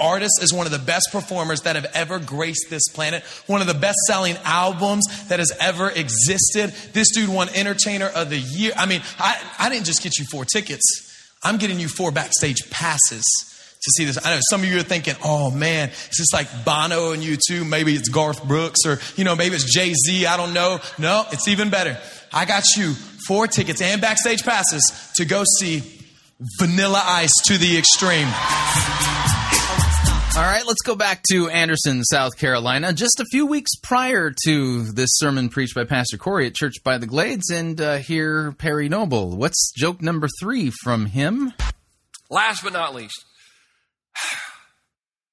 artist is one of the best performers that have ever graced this planet. One of the best selling albums that has ever existed. This dude won Entertainer of the Year. I mean, I didn't just get you 4 tickets. I'm getting you 4 backstage passes to see this. I know some of you are thinking, oh man, it's just like Bono and U2. Maybe it's Garth Brooks or, maybe it's Jay-Z. I don't know. No, it's even better. I got you 4 tickets and backstage passes to go see Vanilla Ice to the extreme. All right, let's go back to Anderson, South Carolina. Just a few weeks prior to this sermon preached by Pastor Kory at Church by the Glades, and hear Perry Noble. What's joke number 3 from him? Last but not least,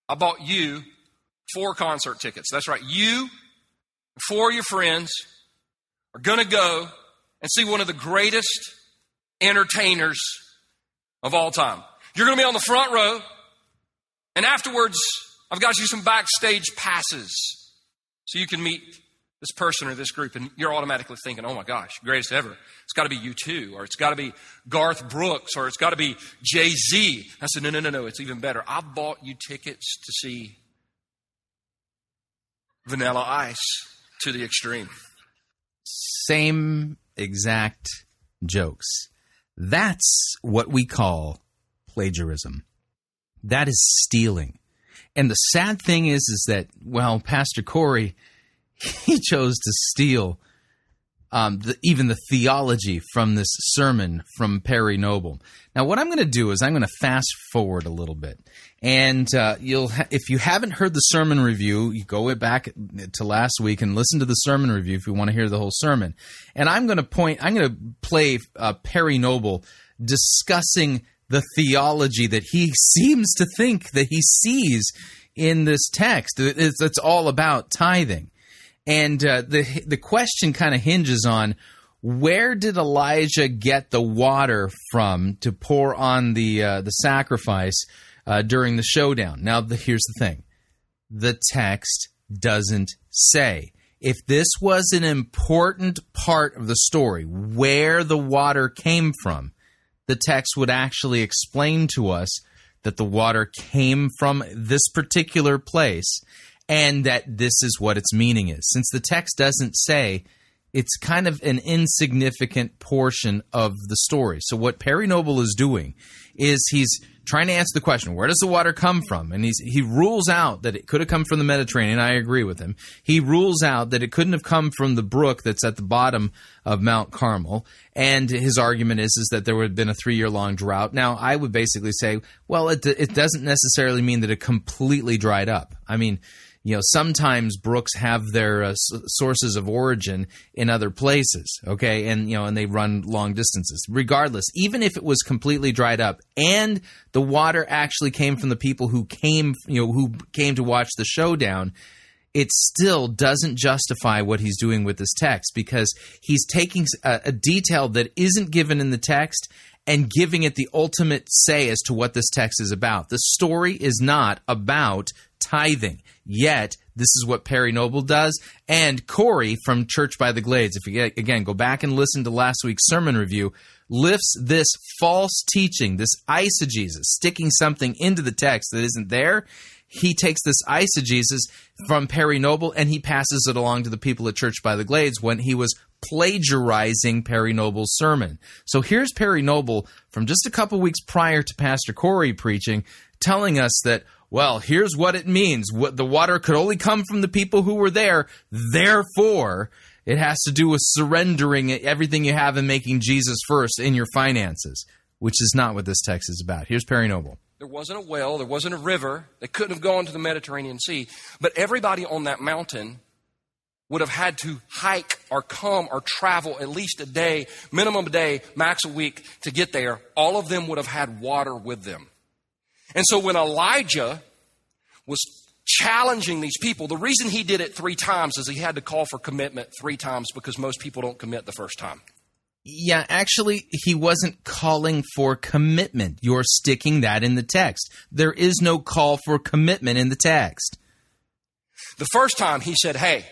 I bought you 4 concert tickets. That's right. You and 4 of your friends are going to go and see one of the greatest entertainers of all time. You're going to be on the front row. And afterwards, I've got you some backstage passes so you can meet this person or this group. And you're automatically thinking, oh my gosh, greatest ever. It's got to be U2, or it's got to be Garth Brooks, or it's got to be Jay-Z. I said, no, it's even better. I bought you tickets to see Vanilla Ice to the extreme. Same exact jokes. That's what we call plagiarism. That is stealing. And the sad thing is that, well, Pastor Kory, he chose to steal even the theology from this sermon from Perry Noble. Now, what I'm going to do is I'm going to fast forward a little bit. And if you haven't heard the sermon review, you go back to last week and listen to the sermon review if you want to hear the whole sermon. And I'm going to play Perry Noble discussing the theology that he seems to think that he sees in this text. It's all about tithing. And the question kind of hinges on, where did Elijah get the water from to pour on the sacrifice during the showdown? Now, here's the thing. The text doesn't say. If this was an important part of the story, where the water came from, the text would actually explain to us that the water came from this particular place and that this is what its meaning is. Since the text doesn't say, it's kind of an insignificant portion of the story. So what Perry Noble is doing is he's trying to answer the question, where does the water come from? And he rules out that it could have come from the Mediterranean. I agree with him. He rules out that it couldn't have come from the brook that's at the bottom of Mount Carmel. And his argument is that there would have been a 3-year-long drought. Now, I would basically say, well, it doesn't necessarily mean that it completely dried up. I mean, you know, sometimes brooks have their sources of origin in other places, okay? And, you know, and they run long distances. Regardless, even if it was completely dried up and the water actually came from the people who came to watch the showdown, it still doesn't justify what he's doing with this text, because he's taking a detail that isn't given in the text and giving it the ultimate say as to what this text is about. The story is not about tithing. Yet, this is what Perry Noble does, and Kory from Church by the Glades, if you again go back and listen to last week's sermon review, lifts this false teaching, this eisegesis, sticking something into the text that isn't there. He takes this eisegesis from Perry Noble and he passes it along to the people at Church by the Glades when he was plagiarizing Perry Noble's sermon. So here's Perry Noble from just a couple weeks prior to Pastor Kory preaching, telling us that, well, here's what it means. The water could only come from the people who were there. Therefore, it has to do with surrendering everything you have and making Jesus first in your finances, which is not what this text is about. Here's Perry Noble. There wasn't a well. There wasn't a river. They couldn't have gone to the Mediterranean Sea. But everybody on that mountain would have had to hike or come or travel at least a day, minimum a day, max a week to get there. All of them would have had water with them. And so when Elijah was challenging these people, the reason he did it 3 times is he had to call for commitment 3 times, because most people don't commit the first time. Yeah, actually, he wasn't calling for commitment. You're sticking that in the text. There is no call for commitment in the text. The first time he said, hey,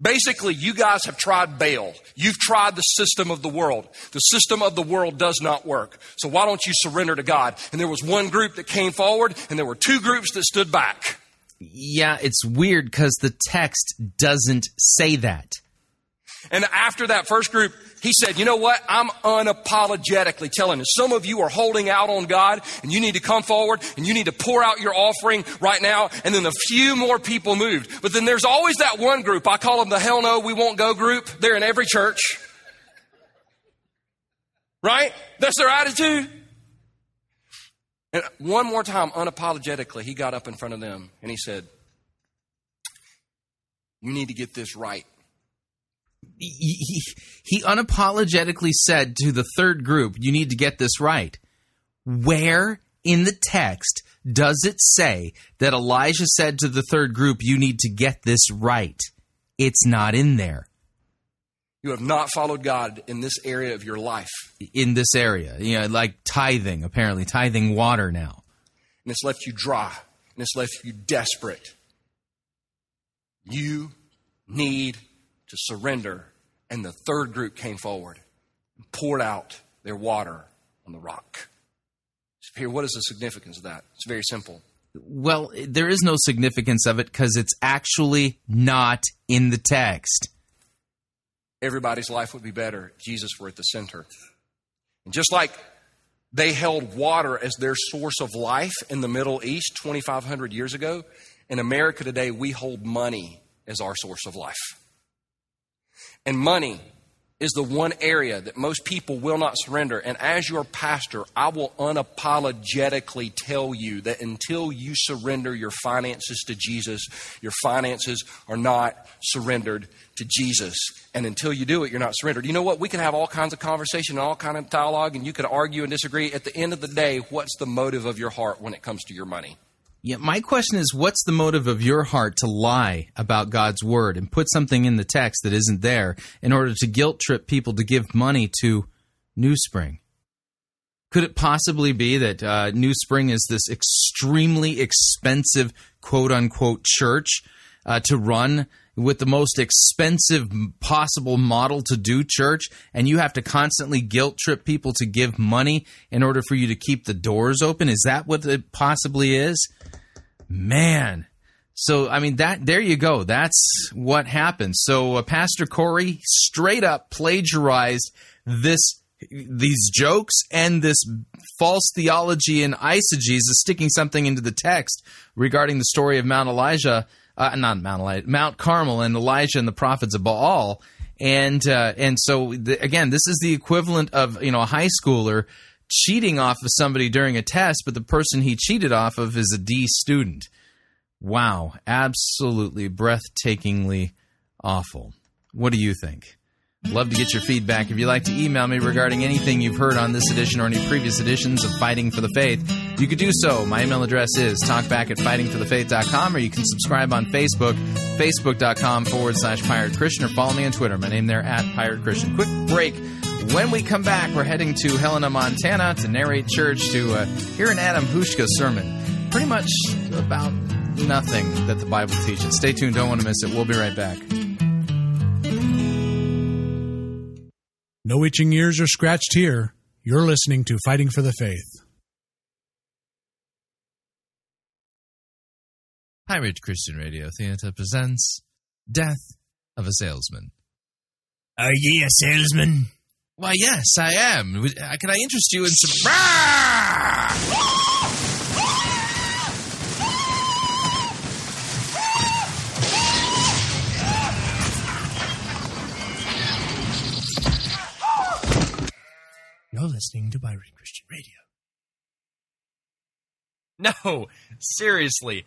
basically, you guys have tried Baal. You've tried the system of the world. The system of the world does not work. So why don't you surrender to God? And there was one group that came forward, and there were 2 groups that stood back. Yeah, it's weird because the text doesn't say that. And after that first group, he said, you know what? I'm unapologetically telling you, some of you are holding out on God, and you need to come forward, and you need to pour out your offering right now. And then a few more people moved. But then there's always that one group. I call them the hell no, we won't go group. They're in every church. Right? That's their attitude. And one more time, unapologetically, he got up in front of them and he said, you need to get this right. He unapologetically said to the third group, you need to get this right. Where in the text does it say that Elijah said to the third group, you need to get this right? It's not in there. You have not followed God in this area of your life. In this area. You know, like tithing, apparently. Tithing water now. And it's left you dry. And it's left you desperate. You need to surrender. And the third group came forward and poured out their water on the rock. So Peter, what is the significance of that? It's very simple. Well, there is no significance of it because it's actually not in the text. Everybody's life would be better if Jesus were at the center. And just like they held water as their source of life in the Middle East 2,500 years ago, in America today, we hold money as our source of life. And money is the one area that most people will not surrender. And as your pastor, I will unapologetically tell you that until you surrender your finances to Jesus, your finances are not surrendered to Jesus. And until you do it, you're not surrendered. You know what? We can have all kinds of conversation and all kinds of dialogue, and you could argue and disagree. At the end of the day, what's the motive of your heart when it comes to your money? Yeah, my question is, what's the motive of your heart to lie about God's word and put something in the text that isn't there in order to guilt trip people to give money to New Spring? Could it possibly be that New Spring is this extremely expensive quote-unquote church to run with the most expensive possible model to do church, and you have to constantly guilt trip people to give money in order for you to keep the doors open? Is that what it possibly is? Man. So, I mean, that there you go. That's what happened. So Pastor Kory straight up plagiarized these jokes and this false theology and eisegesis, sticking something into the text regarding the story of Mount Carmel and Elijah and the prophets of Baal. And so, again, this is the equivalent of, a high schooler cheating off of somebody during a test, but the person he cheated off of is a D student. Wow, absolutely breathtakingly awful. What do you think? Love to get your feedback. If you'd like to email me regarding anything you've heard on this edition or any previous editions of Fighting for the Faith, you could do so. My email address is talkback@fightingforthefaith.com, or you can subscribe on Facebook, facebook.com/Pirate Christian, or follow me on Twitter. My name there @Pirate Christian. Quick break. When we come back, we're heading to Helena, Montana to Narrate Church to hear an Adam Huschka sermon. Pretty much about nothing that the Bible teaches. Stay tuned. Don't want to miss it. We'll be right back. No itching ears are scratched here. You're listening to Fighting for the Faith. Pirate Christian Radio Theater presents Death of a Salesman. Are ye a salesman? Why, yes, I am. Can I interest you in some... You're listening to Pirate Christian Radio. No, seriously.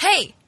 Hey,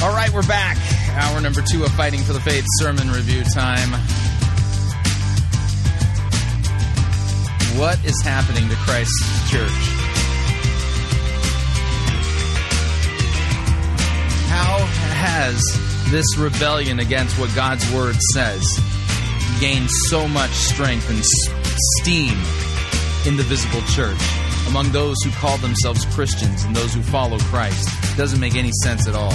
All right, we're back. Hour number 2 of Fighting for the Faith sermon review time. What is happening to Christ's church? How has this rebellion against what God's Word says gained so much strength and steam in the visible church among those who call themselves Christians and those who follow Christ? It doesn't make any sense at all.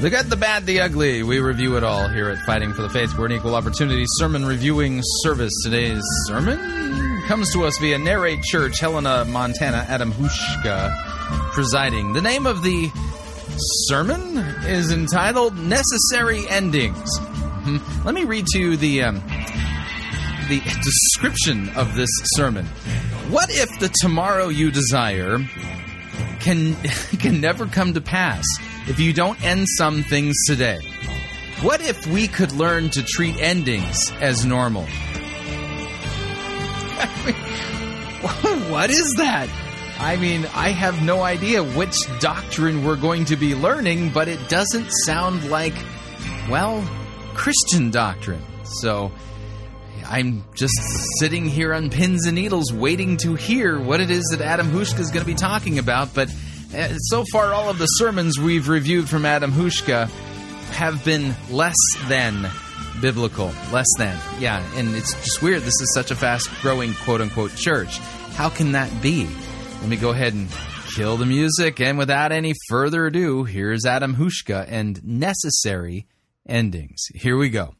The good, the bad, the ugly. We review it all here at Fighting for the Faith. We're an equal opportunity sermon reviewing service. Today's sermon comes to us via Narrate Church, Helena, Montana. Adam Huschka presiding. The name of the sermon is entitled Necessary Endings. Let me read to you the description of this sermon. What if the tomorrow you desire can never come to pass if you don't end some things today? What if we could learn to treat endings as normal? What is that? I mean, I have no idea which doctrine we're going to be learning, but it doesn't sound like, well, Christian doctrine. So I'm just sitting here on pins and needles waiting to hear what it is that Adam Huschka is going to be talking about, but so far, all of the sermons we've reviewed from Adam Huschka have been less than biblical. Less than. Yeah, and it's just weird. This is such a fast-growing, quote-unquote, church. How can that be? Let me go ahead and kill the music. And without any further ado, here's Adam Huschka and Necessary Endings. Here we go.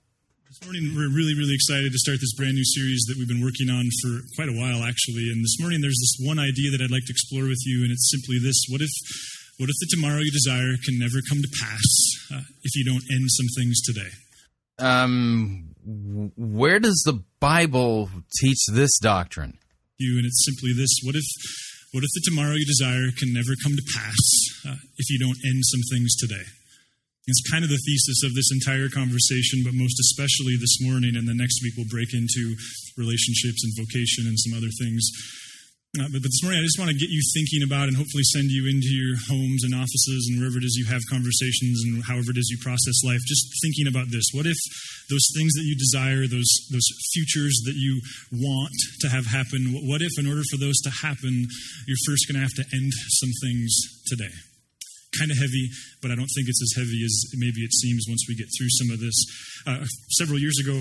This morning, we're really, really excited to start this brand new series that we've been working on for quite a while, actually. And this morning, there's this one idea that I'd like to explore with you, and it's simply this. What if the tomorrow you desire can never come to pass if you don't end some things today? Where does the Bible teach this doctrine? And it's simply this. What if the tomorrow you desire can never come to pass if you don't end some things today? It's kind of the thesis of this entire conversation, but most especially this morning, and the next week we'll break into relationships and vocation and some other things. But this morning I just want to get you thinking about and hopefully send you into your homes and offices and wherever it is you have conversations and however it is you process life, just thinking about this. What if those things that you desire, those futures that you want to have happen, what if in order for those to happen, you're first going to have to end some things today? Kind of heavy, but I don't think it's as heavy as maybe it seems once we get through some of this. Several years ago,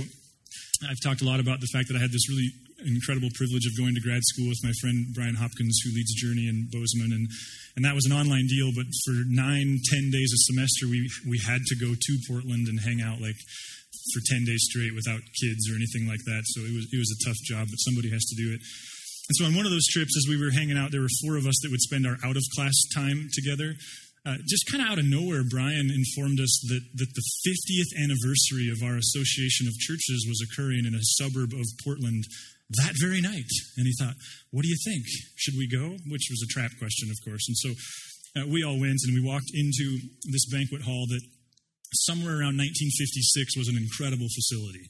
I've talked a lot about the fact that I had this really incredible privilege of going to grad school with my friend Brian Hopkins, who leads Journey in Bozeman, and that was an online deal, but for 9-10 days a semester, we had to go to Portland and hang out like for 10 days straight without kids or anything like that, so it was a tough job, but somebody has to do it. And so on one of those trips, as we were hanging out, there were 4 of us that would spend our out-of-class time together. Just kind of out of nowhere, Brian informed us that the 50th anniversary of our association of churches was occurring in a suburb of Portland that very night. And he thought, what do you think? Should we go? Which was a trap question, of course. And so we all went and we walked into this banquet hall that somewhere around 1956 was an incredible facility.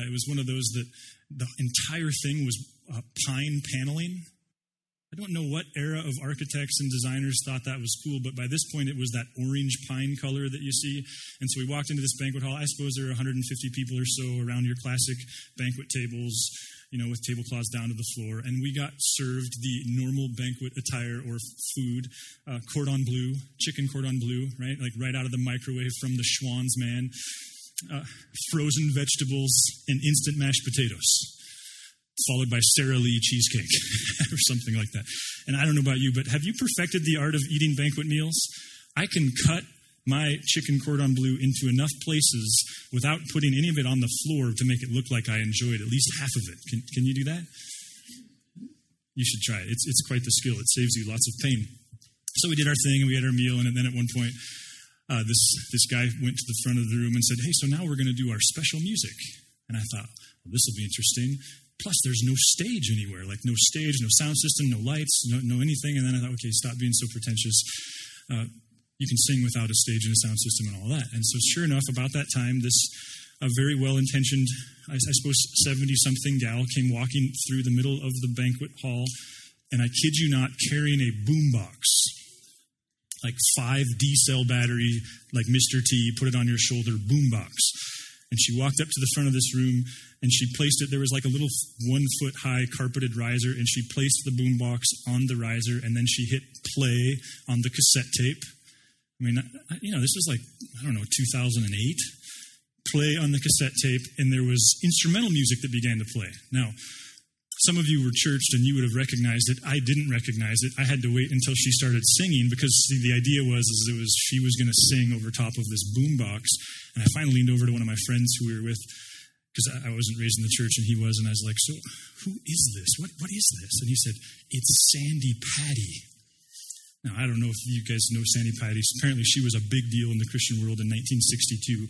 It was one of those that the entire thing was pine paneling. I don't know what era of architects and designers thought that was cool, but by this point it was that orange pine color that you see. And so we walked into this banquet hall. I suppose there are 150 people or so around your classic banquet tables, you know, with tablecloths down to the floor. And we got served the normal banquet attire or food, cordon bleu, chicken cordon bleu, right? Like right out of the microwave from the Schwann's man. frozen vegetables and instant mashed potatoes, followed by Sara Lee cheesecake or something like that. And I don't know about you, but have you perfected the art of eating banquet meals? I can cut my chicken cordon bleu into enough places without putting any of it on the floor to make it look like I enjoyed at least half of it. Can you do that? You should try it. It's quite the skill. It saves you lots of pain. So we did our thing and we had our meal, and then at one point, this guy went to the front of the room and said, "Hey, so now we're going to do our special music." And I thought, well, this will be interesting. Plus, there's no stage anywhere, like no stage, no sound system, no lights, no anything. And then I thought, okay, stop being so pretentious. You can sing without a stage and a sound system and all that. And so sure enough, about that time, this very well-intentioned, I suppose 70-something gal came walking through the middle of the banquet hall, and I kid you not, carrying a boombox, like 5 D-cell battery, like Mr. T, put it on your shoulder, boombox. And she walked up to the front of this room, and she placed it. There was like a little 1-foot-high carpeted riser, and she placed the boombox on the riser, and then she hit play on the cassette tape. I mean, this was like, I don't know, 2008. Play on the cassette tape, and there was instrumental music that began to play. Now, some of you were churched and you would have recognized it. I didn't recognize it. I had to wait until she started singing because the idea was she was going to sing over top of this boombox. And I finally leaned over to one of my friends who we were with, because I wasn't raised in the church and he was, and I was like, "So who is this? What is this?" And he said, "It's Sandy Patty." Now, I don't know if you guys know Sandy Patty. Apparently, she was a big deal in the Christian world in 1962.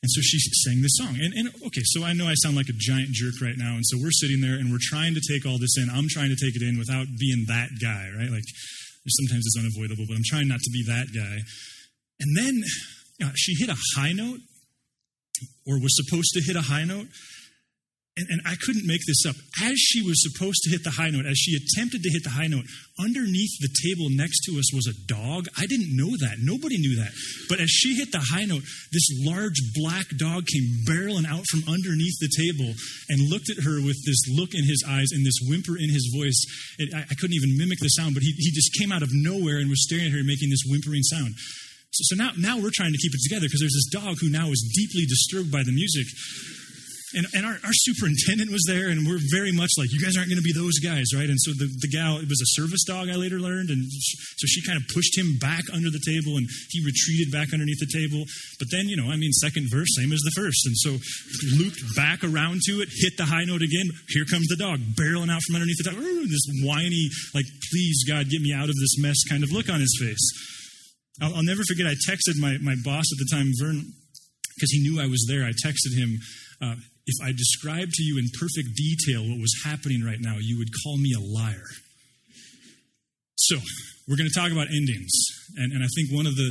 And so she sang this song. And okay, so I know I sound like a giant jerk right now. And so we're sitting there and we're trying to take all this in. I'm trying to take it in without being that guy, right? Like, sometimes it's unavoidable, but I'm trying not to be that guy. And then she hit a high note, or was supposed to hit a high note. And I couldn't make this up. As she was supposed to hit the high note, as she attempted to hit the high note, underneath the table next to us was a dog. I didn't know that. Nobody knew that. But as she hit the high note, this large black dog came barreling out from underneath the table and looked at her with this look in his eyes and this whimper in his voice. I couldn't even mimic the sound, but he just came out of nowhere and was staring at her making this whimpering sound. So now we're trying to keep it together because there's this dog who now is deeply disturbed by the music. And our superintendent was there, and we're very much like, you guys aren't going to be those guys, right? And so the gal, it was a service dog, I later learned, and so she kind of pushed him back under the table, and he retreated back underneath the table. But then, second verse, same as the first. And so looped back around to it, hit the high note again. Here comes the dog, barreling out from underneath the table. This whiny, like, please, God, get me out of this mess kind of look on his face. I'll never forget, I texted my boss at the time, Vern, because he knew I was there. I texted him, "If I described to you in perfect detail what was happening right now, you would call me a liar." So we're going to talk about endings. And I think one of the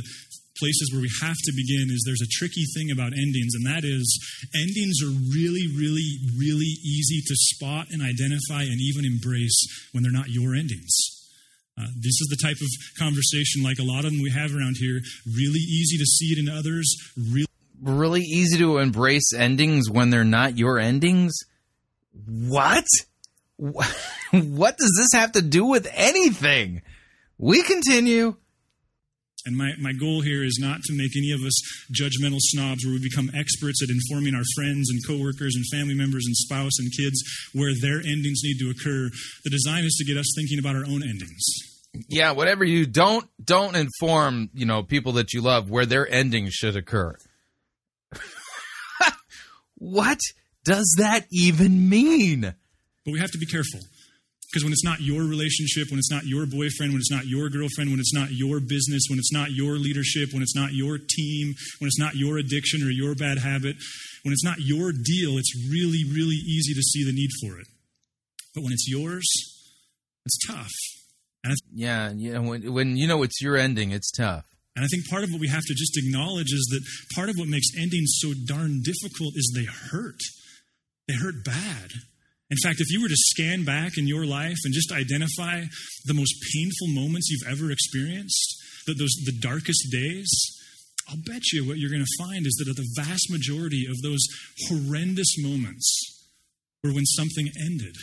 places where we have to begin is there's a tricky thing about endings, and that is endings are really, really, really easy to spot and identify and even embrace when they're not your endings. This is the type of conversation, like a lot of them we have around here, really easy to see it in others, really easy to embrace endings when they're not your endings? What? What does this have to do with anything? We continue. And my goal here is not to make any of us judgmental snobs where we become experts at informing our friends and coworkers and family members and spouse and kids where their endings need to occur. The design is to get us thinking about our own endings. Yeah, whatever you don't inform, people that you love where their endings should occur. What does that even mean? But we have to be careful, because when it's not your relationship, when it's not your boyfriend, when it's not your girlfriend, when it's not your business, when it's not your leadership, when it's not your team, when it's not your addiction or your bad habit, when it's not your deal, it's really, really easy to see the need for it. But when it's yours, it's tough. And when you know it's your ending, it's tough. And I think part of what we have to just acknowledge is that part of what makes endings so darn difficult is they hurt. They hurt bad. In fact, if you were to scan back in your life and just identify the most painful moments you've ever experienced, the darkest days, I'll bet you what you're going to find is that the vast majority of those horrendous moments were when something ended.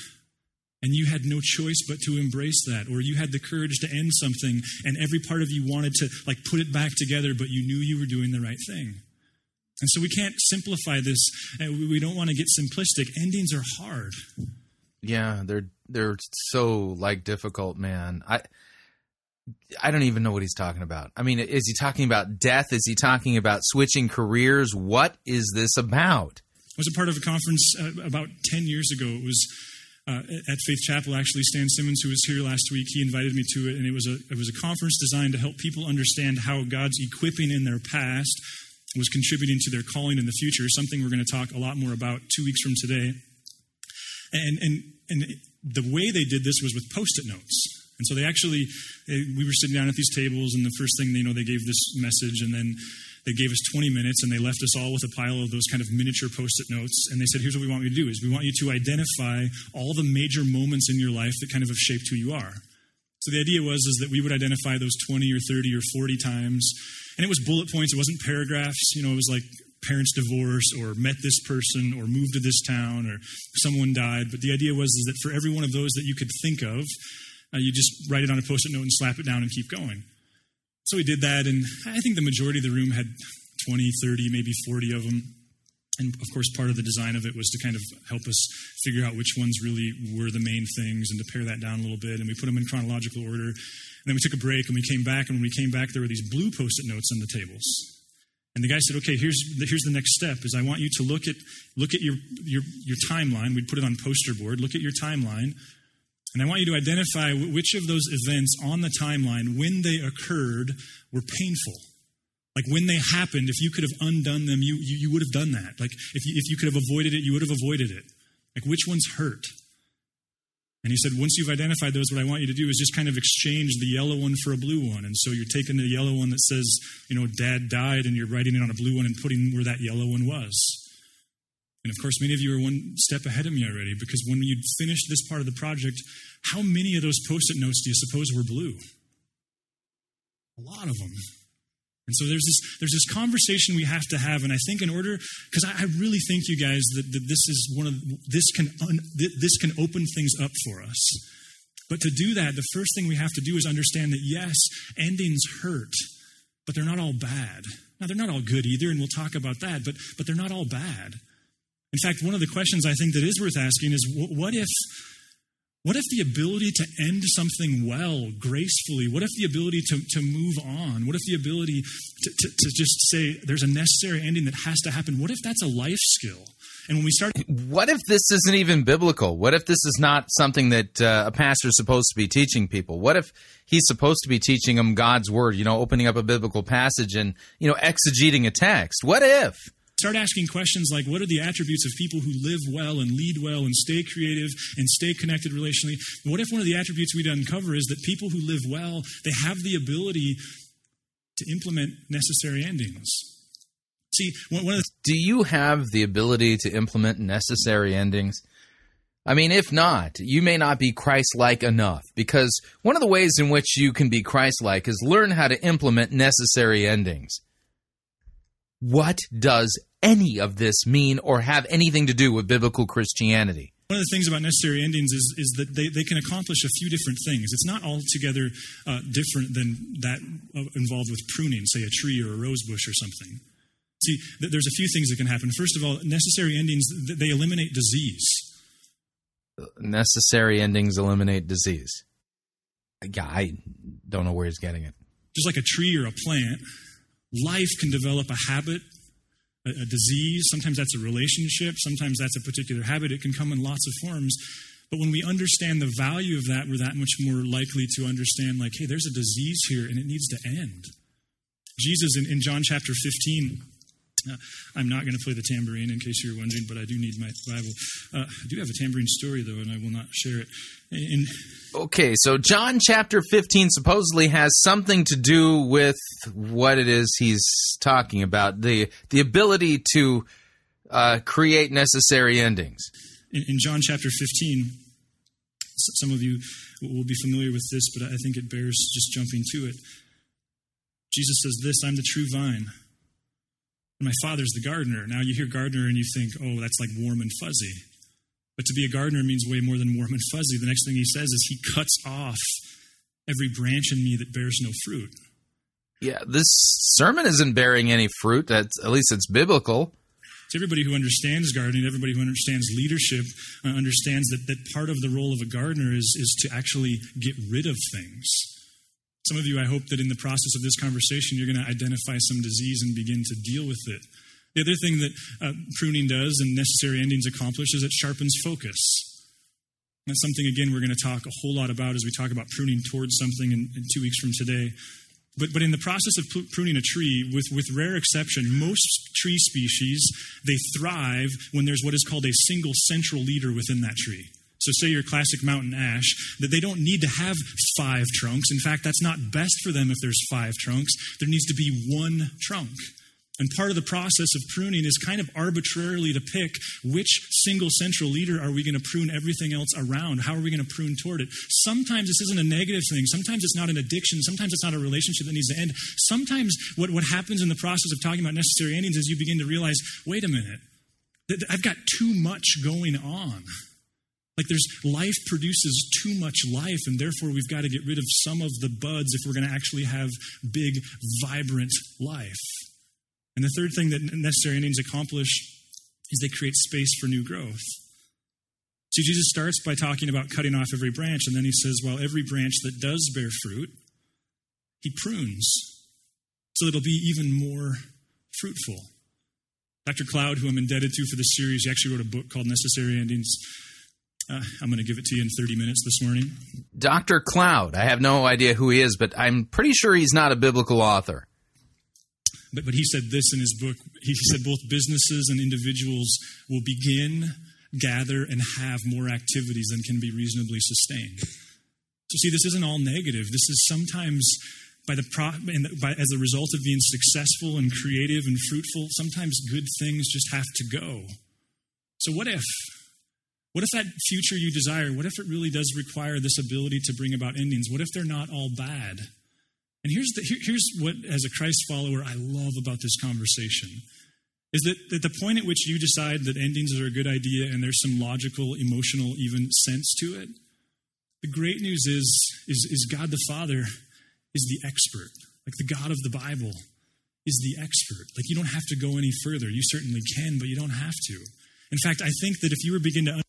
And you had no choice but to embrace that, or you had the courage to end something, and every part of you wanted to put it back together, but you knew you were doing the right thing. And so we can't simplify this. We don't want to get simplistic. Endings are hard. Yeah, they're so like difficult, man. I don't even know what he's talking about. I mean, is he talking about death? Is he talking about switching careers? What is this about? I was a part of a conference about 10 years ago. It was at Faith Chapel, actually. Stan Simmons, who was here last week, he invited me to it, and it was a conference designed to help people understand how God's equipping in their past was contributing to their calling in the future, something we're going to talk a lot more about 2 weeks from today. And the way they did this was with Post-it notes. And so we were sitting down at these tables, and the first thing, they gave this message, and then they gave us 20 minutes, and they left us all with a pile of those kind of miniature Post-it notes. And they said, here's what we want you to do, is we want you to identify all the major moments in your life that kind of have shaped who you are. So the idea was that we would identify those 20 or 30 or 40 times. And it was bullet points. It wasn't paragraphs. It was like parents' divorce, or met this person, or moved to this town, or someone died. But the idea was that for every one of those that you could think of, you just write it on a Post-it note and slap it down and keep going. So we did that, and I think the majority of the room had 20, 30, maybe 40 of them. And, of course, part of the design of it was to kind of help us figure out which ones really were the main things and to pare that down a little bit. And we put them in chronological order. And then we took a break, and we came back. And when we came back, there were these blue Post-it notes on the tables. And the guy said, okay, here's the next step, is I want you to look at your timeline. We'd put it on poster board. Look at your timeline. And I want you to identify which of those events on the timeline, when they occurred, were painful. Like when they happened, if you could have undone them, you would have done that. Like if you could have avoided it, you would have avoided it. Like which ones hurt? And he said, once you've identified those, what I want you to do is just kind of exchange the yellow one for a blue one. And so you're taking the yellow one that says, dad died, and you're writing it on a blue one and putting where that yellow one was. And of course, many of you are one step ahead of me already, because when you finished this part of the project, how many of those Post-it notes do you suppose were blue? A lot of them. And so there's this conversation we have to have, and I think in order, because I really think, you guys, that this is this can open things up for us. But to do that, the first thing we have to do is understand that yes, endings hurt, but they're not all bad. Now, they're not all good either, and we'll talk about that. But they're not all bad. In fact, one of the questions I think that is worth asking is, what if the ability to end something well, gracefully, what if the ability to move on, what if the ability to just say there's a necessary ending that has to happen, what if that's a life skill? And when we start... What if this isn't even biblical? What if this is not something that a pastor is supposed to be teaching people? What if he's supposed to be teaching them God's word, opening up a biblical passage and, exegeting a text? What if... Start asking questions like, what are the attributes of people who live well and lead well and stay creative and stay connected relationally? What if one of the attributes we'd uncover is that people who live well, they have the ability to implement necessary endings? See, do you have the ability to implement necessary endings? I mean, if not, you may not be Christ-like enough, because one of the ways in which you can be Christ-like is learn how to implement necessary endings. What does any of this mean or have anything to do with biblical Christianity? One of the things about necessary endings is that they can accomplish a few different things. It's not altogether different than that involved with pruning, say a tree or a rose bush or something. See, there's a few things that can happen. First of all, necessary endings, they eliminate disease. Necessary endings eliminate disease. Yeah, I don't know where he's getting it. Just like a tree or a plant, life can develop a habit, a disease. Sometimes that's a relationship. Sometimes that's a particular habit. It can come in lots of forms. But when we understand the value of that, we're that much more likely to understand, like, hey, there's a disease here and it needs to end. Jesus, in John chapter 15, I'm not going to play the tambourine in case you're wondering, but I do need my Bible. I do have a tambourine story, though, and I will not share it. Okay, so John chapter 15 supposedly has something to do with what it is he's talking about, the ability to create necessary endings. In John chapter 15, some of you will be familiar with this, but I think it bears just jumping to it. Jesus says this, I'm the true vine. My Father's the gardener. Now you hear gardener and you think, oh, that's like warm and fuzzy. But to be a gardener means way more than warm and fuzzy. The next thing he says is he cuts off every branch in me that bears no fruit. yeah, this sermon isn't bearing any fruit. That's, at least it's biblical. To everybody who understands gardening, everybody who understands leadership, understands that part of the role of a gardener is to actually get rid of things. Some of you, I hope that in the process of this conversation, you're going to identify some disease and begin to deal with it. The other thing that pruning does and necessary endings accomplish is it sharpens focus. And that's something, again, we're going to talk a whole lot about as we talk about pruning towards something in 2 weeks from today. But in the process of pruning a tree, with rare exception, most tree species, they thrive when there's what is called a single central leader within that tree. So say your classic mountain ash, that they don't need to have 5 trunks. In fact, that's not best for them if there's 5 trunks. There needs to be one trunk. And part of the process of pruning is kind of arbitrarily to pick which single central leader are we going to prune everything else around? How are we going to prune toward it? Sometimes this isn't a negative thing. Sometimes it's not an addiction. Sometimes it's not a relationship that needs to end. Sometimes what happens in the process of talking about necessary endings is you begin to realize, wait a minute, I've got too much going on. Like life produces too much life, and therefore we've got to get rid of some of the buds if we're going to actually have big, vibrant life. And the third thing that necessary endings accomplish is they create space for new growth. So Jesus starts by talking about cutting off every branch, and then he says, well, every branch that does bear fruit, he prunes, so it'll be even more fruitful. Dr. Cloud, who I'm indebted to for this series, he actually wrote a book called Necessary Endings. I'm going to give it to you in 30 minutes this morning. Dr. Cloud, I have no idea who he is, but I'm pretty sure he's not a biblical author. But he said this in his book. He said both businesses and individuals will begin, gather, and have more activities than can be reasonably sustained. So see, this isn't all negative. This is sometimes as a result of being successful and creative and fruitful, sometimes good things just have to go. So what if? What if that future you desire, what if it really does require this ability to bring about endings? What if they're not all bad? And here's what, as a Christ follower, I love about this conversation, is that at the point at which you decide that endings are a good idea and there's some logical, emotional, even sense to it, the great news is God the Father is the expert. Like the God of the Bible is the expert. Like you don't have to go any further. You certainly can, but you don't have to. In fact, I think that if you were begin to...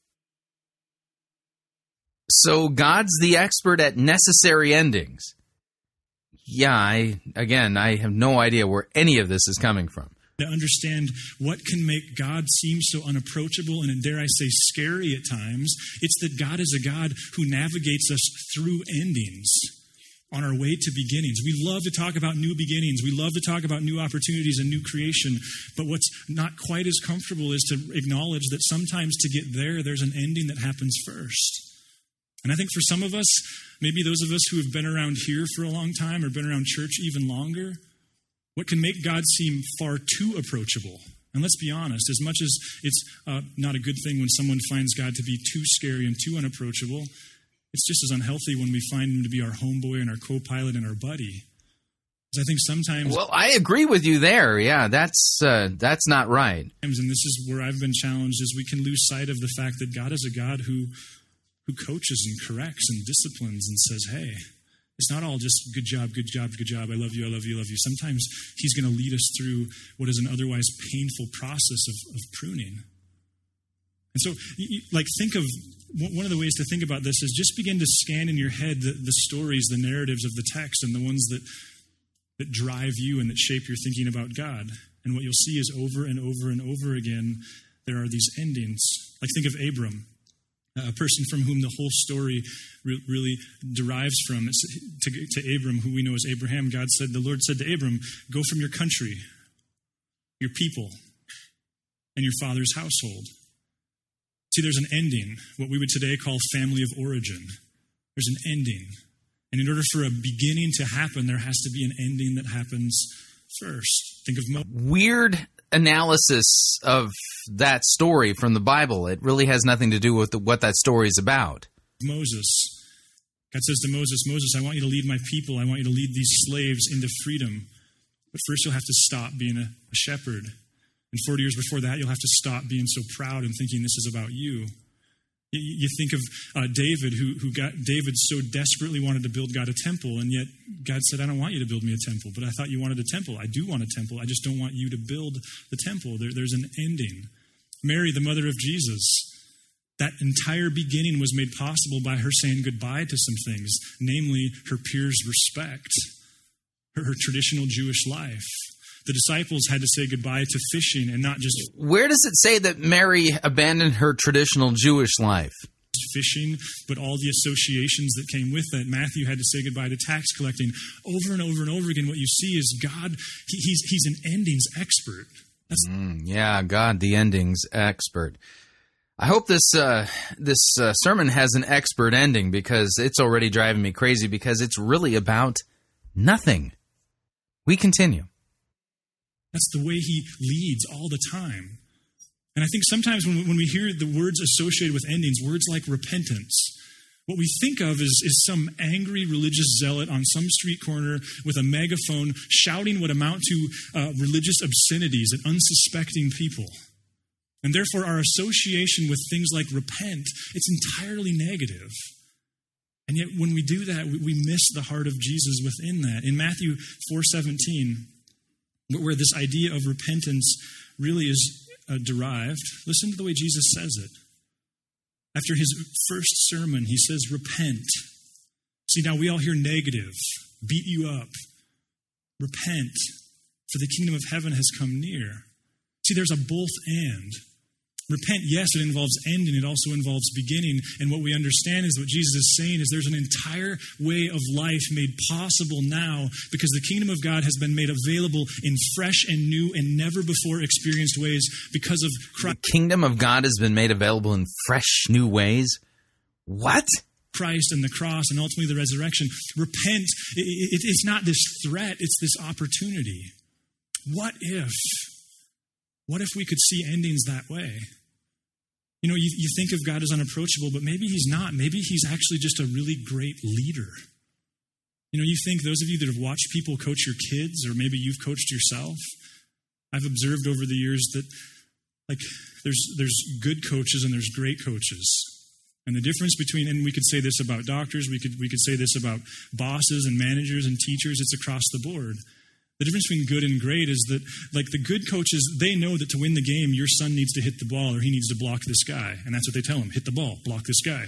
So God's the expert at necessary endings. Yeah, I have no idea where any of this is coming from. To understand what can make God seem so unapproachable and, dare I say, scary at times, it's that God is a God who navigates us through endings on our way to beginnings. We love to talk about new beginnings. We love to talk about new opportunities and new creation. But what's not quite as comfortable is to acknowledge that sometimes to get there, there's an ending that happens first. And I think for some of us, maybe those of us who have been around here for a long time or been around church even longer, what can make God seem far too approachable? And let's be honest, as much as it's not a good thing when someone finds God to be too scary and too unapproachable, it's just as unhealthy when we find him to be our homeboy and our co-pilot and our buddy. I think sometimes... Well, I agree with you there. Yeah, that's not right. And this is where I've been challenged, is we can lose sight of the fact that God is a God who coaches and corrects and disciplines and says, hey, it's not all just good job, good job, good job, I love you, I love you, I love you. Sometimes he's going to lead us through what is an otherwise painful process of pruning. And so, think of one of the ways to think about this is just begin to scan in your head the stories, the narratives of the text, and the ones that drive you and that shape your thinking about God. And what you'll see is over and over and over again, there are these endings. Like think of Abram, a person from whom the whole story really derives from. It's to Abram, who we know as Abraham, God said, the Lord said to Abram, go from your country, your people, and your father's household. See, there's an ending, what we would today call family of origin. There's an ending. And in order for a beginning to happen, there has to be an ending that happens first. Think of Weird analysis of that story from the Bible. It really has nothing to do with what that story is about. Moses. God says to Moses, Moses, I want you to lead my people. I want you to lead these slaves into freedom. But first you'll have to stop being a shepherd. And 40 years before that, you'll have to stop being so proud and thinking this is about you. You think of David, David so desperately wanted to build God a temple, and yet God said, I don't want you to build me a temple, but I thought you wanted a temple. I do want a temple. I just don't want you to build the temple. There's an ending. Mary, the mother of Jesus, that entire beginning was made possible by her saying goodbye to some things, namely her peers' respect, her traditional Jewish life. The disciples had to say goodbye to fishing and not just... Where does it say that Mary abandoned her traditional Jewish life? Fishing, but all the associations that came with it. Matthew had to say goodbye to tax collecting. Over and over and over again, what you see is God, he's an endings expert. That's... yeah, God, the endings expert. I hope this sermon has an expert ending, because it's already driving me crazy, because it's really about nothing. We continue. That's the way he leads all the time. And I think sometimes when we hear the words associated with endings, words like repentance, what we think of is some angry religious zealot on some street corner with a megaphone shouting what amount to religious obscenities at unsuspecting people. And therefore, our association with things like repent, it's entirely negative. And yet, when we do that, we miss the heart of Jesus within that. In Matthew 4:17... where this idea of repentance really is derived. Listen to the way Jesus says it. After his first sermon, he says, repent. See, now we all hear negative, beat you up. Repent, for the kingdom of heaven has come near. See, there's a both and. Repent, yes, it involves ending. It also involves beginning. And what we understand is what Jesus is saying is there's an entire way of life made possible now because the kingdom of God has been made available in fresh and new and never before experienced ways because of Christ. The kingdom of God has been made available in fresh, new ways? What? Christ and the cross and ultimately the resurrection. Repent, it's not this threat, it's this opportunity. What if... what if we could see endings that way? You know, you think of God as unapproachable, but maybe he's not. Maybe he's actually just a really great leader. You know, you think, those of you that have watched people coach your kids, or maybe you've coached yourself, I've observed over the years that, like, there's good coaches and there's great coaches. And the difference between, and we could say this about doctors, we could say this about bosses and managers and teachers, it's across the board. The difference between good and great is that, like, the good coaches, they know that to win the game, your son needs to hit the ball or he needs to block this guy. And that's what they tell him, hit the ball, block this guy.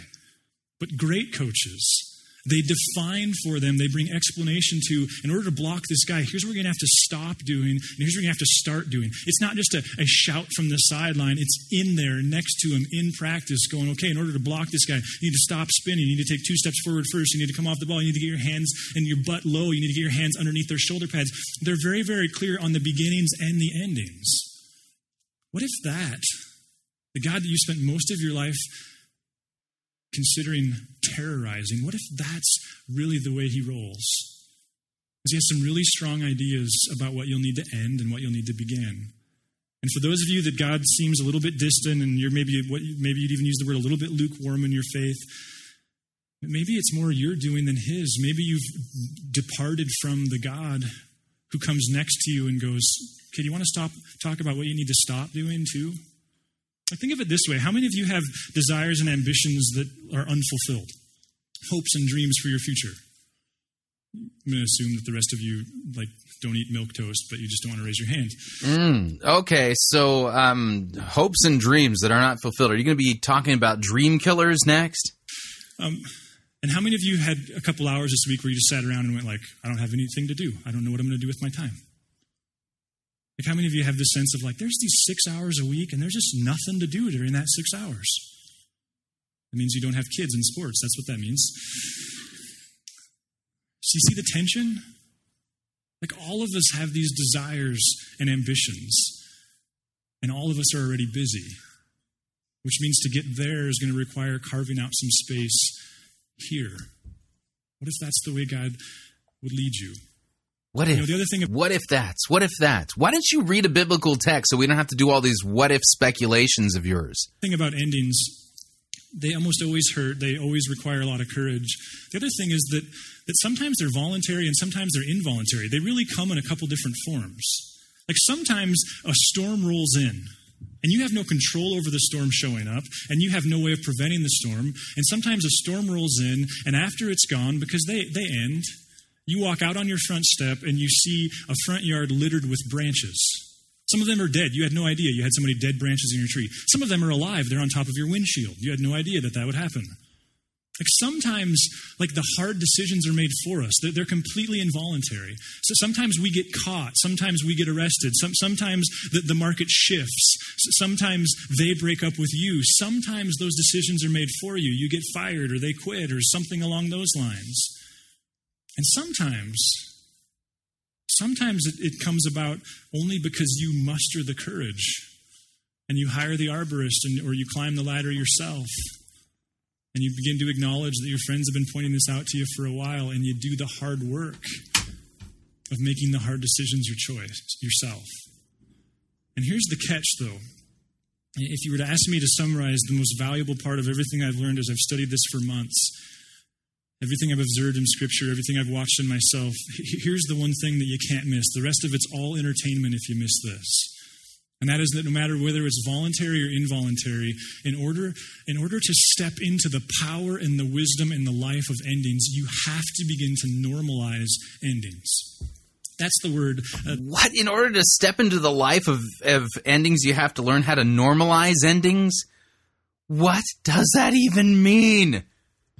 But great coaches, they define for them, they bring explanation to, in order to block this guy, here's what we're going to have to stop doing, and here's what we're going to have to start doing. It's not just a shout from the sideline, it's in there next to him in practice going, okay, in order to block this guy, you need to stop spinning, you need to take 2 steps forward first, you need to come off the ball, you need to get your hands and your butt low, you need to get your hands underneath their shoulder pads. They're very, very clear on the beginnings and the endings. What if that, the God that you spent most of your life considering terrorizing, what if that's really the way he rolls? Because he has some really strong ideas about what you'll need to end and what you'll need to begin. And for those of you that God seems a little bit distant and you're maybe you'd even use the word a little bit lukewarm in your faith, maybe it's more you're doing than his. Maybe you've departed from the God who comes next to you and goes, okay, do you want to talk about what you need to stop doing too? Think of it this way. How many of you have desires and ambitions that are unfulfilled? Hopes and dreams for your future? I'm going to assume that the rest of you don't eat milk toast, but you just don't want to raise your hand. Okay, so hopes and dreams that are not fulfilled. Are you going to be talking about dream killers next? And how many of you had a couple hours this week where you just sat around and went like, I don't have anything to do. I don't know what I'm going to do with my time. Like, how many of you have this sense of there's these 6 hours a week and there's just nothing to do during that 6 hours? It means you don't have kids in sports. That's what that means. So you see the tension? All of us have these desires and ambitions, and all of us are already busy, which means to get there is going to require carving out some space here. What if that's the way God would lead you? What if? You know, the other thing what if that's? What if that? Why don't you read a biblical text so we don't have to do all these what if speculations of yours? The thing about endings, they almost always hurt. They always require a lot of courage. The other thing is that sometimes they're voluntary and sometimes they're involuntary. They really come in a couple different forms. Sometimes a storm rolls in And you have no control over the storm showing up, and you have no way of preventing the storm. And sometimes a storm rolls in, and after it's gone, because they end, you walk out on your front step and you see a front yard littered with branches. Some of them are dead. You had no idea. You had so many dead branches in your tree. Some of them are alive. They're on top of your windshield. You had no idea that that would happen. Like sometimes, like the hard decisions are made for us. They're completely involuntary. So sometimes we get caught. Sometimes we get arrested. Sometimes the market shifts. Sometimes they break up with you. Sometimes those decisions are made for you. You get fired or they quit or something along those lines. And sometimes it comes about only because you muster the courage and you hire the arborist or you climb the ladder yourself. And you begin to acknowledge that your friends have been pointing this out to you for a while, and you do the hard work of making the hard decisions your choice, yourself. And here's the catch, though. If you were to ask me to summarize the most valuable part of everything I've learned as I've studied this for months, everything I've observed in Scripture, everything I've watched in myself, here's the one thing that you can't miss. The rest of it's all entertainment if you miss this. And that is that no matter whether it's voluntary or involuntary, in order to step into the power and the wisdom and the life of endings, you have to begin to normalize endings. That's the word. What? In order to step into the life of endings, you have to learn how to normalize endings? What does that even mean?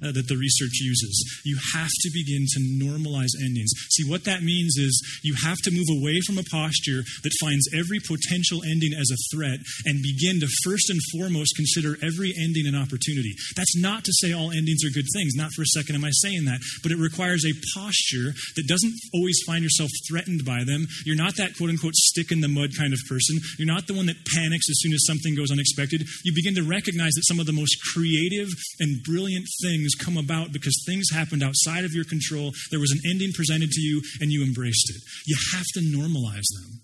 That the research uses. You have to begin to normalize endings. See, what that means is you have to move away from a posture that finds every potential ending as a threat and begin to first and foremost consider every ending an opportunity. That's not to say all endings are good things. Not for a second am I saying that. But it requires a posture that doesn't always find yourself threatened by them. You're not that quote-unquote stick-in-the-mud kind of person. You're not the one that panics as soon as something goes unexpected. You begin to recognize that some of the most creative and brilliant things come about because things happened outside of your control. There was an ending presented to you and you embraced it. You have to normalize them.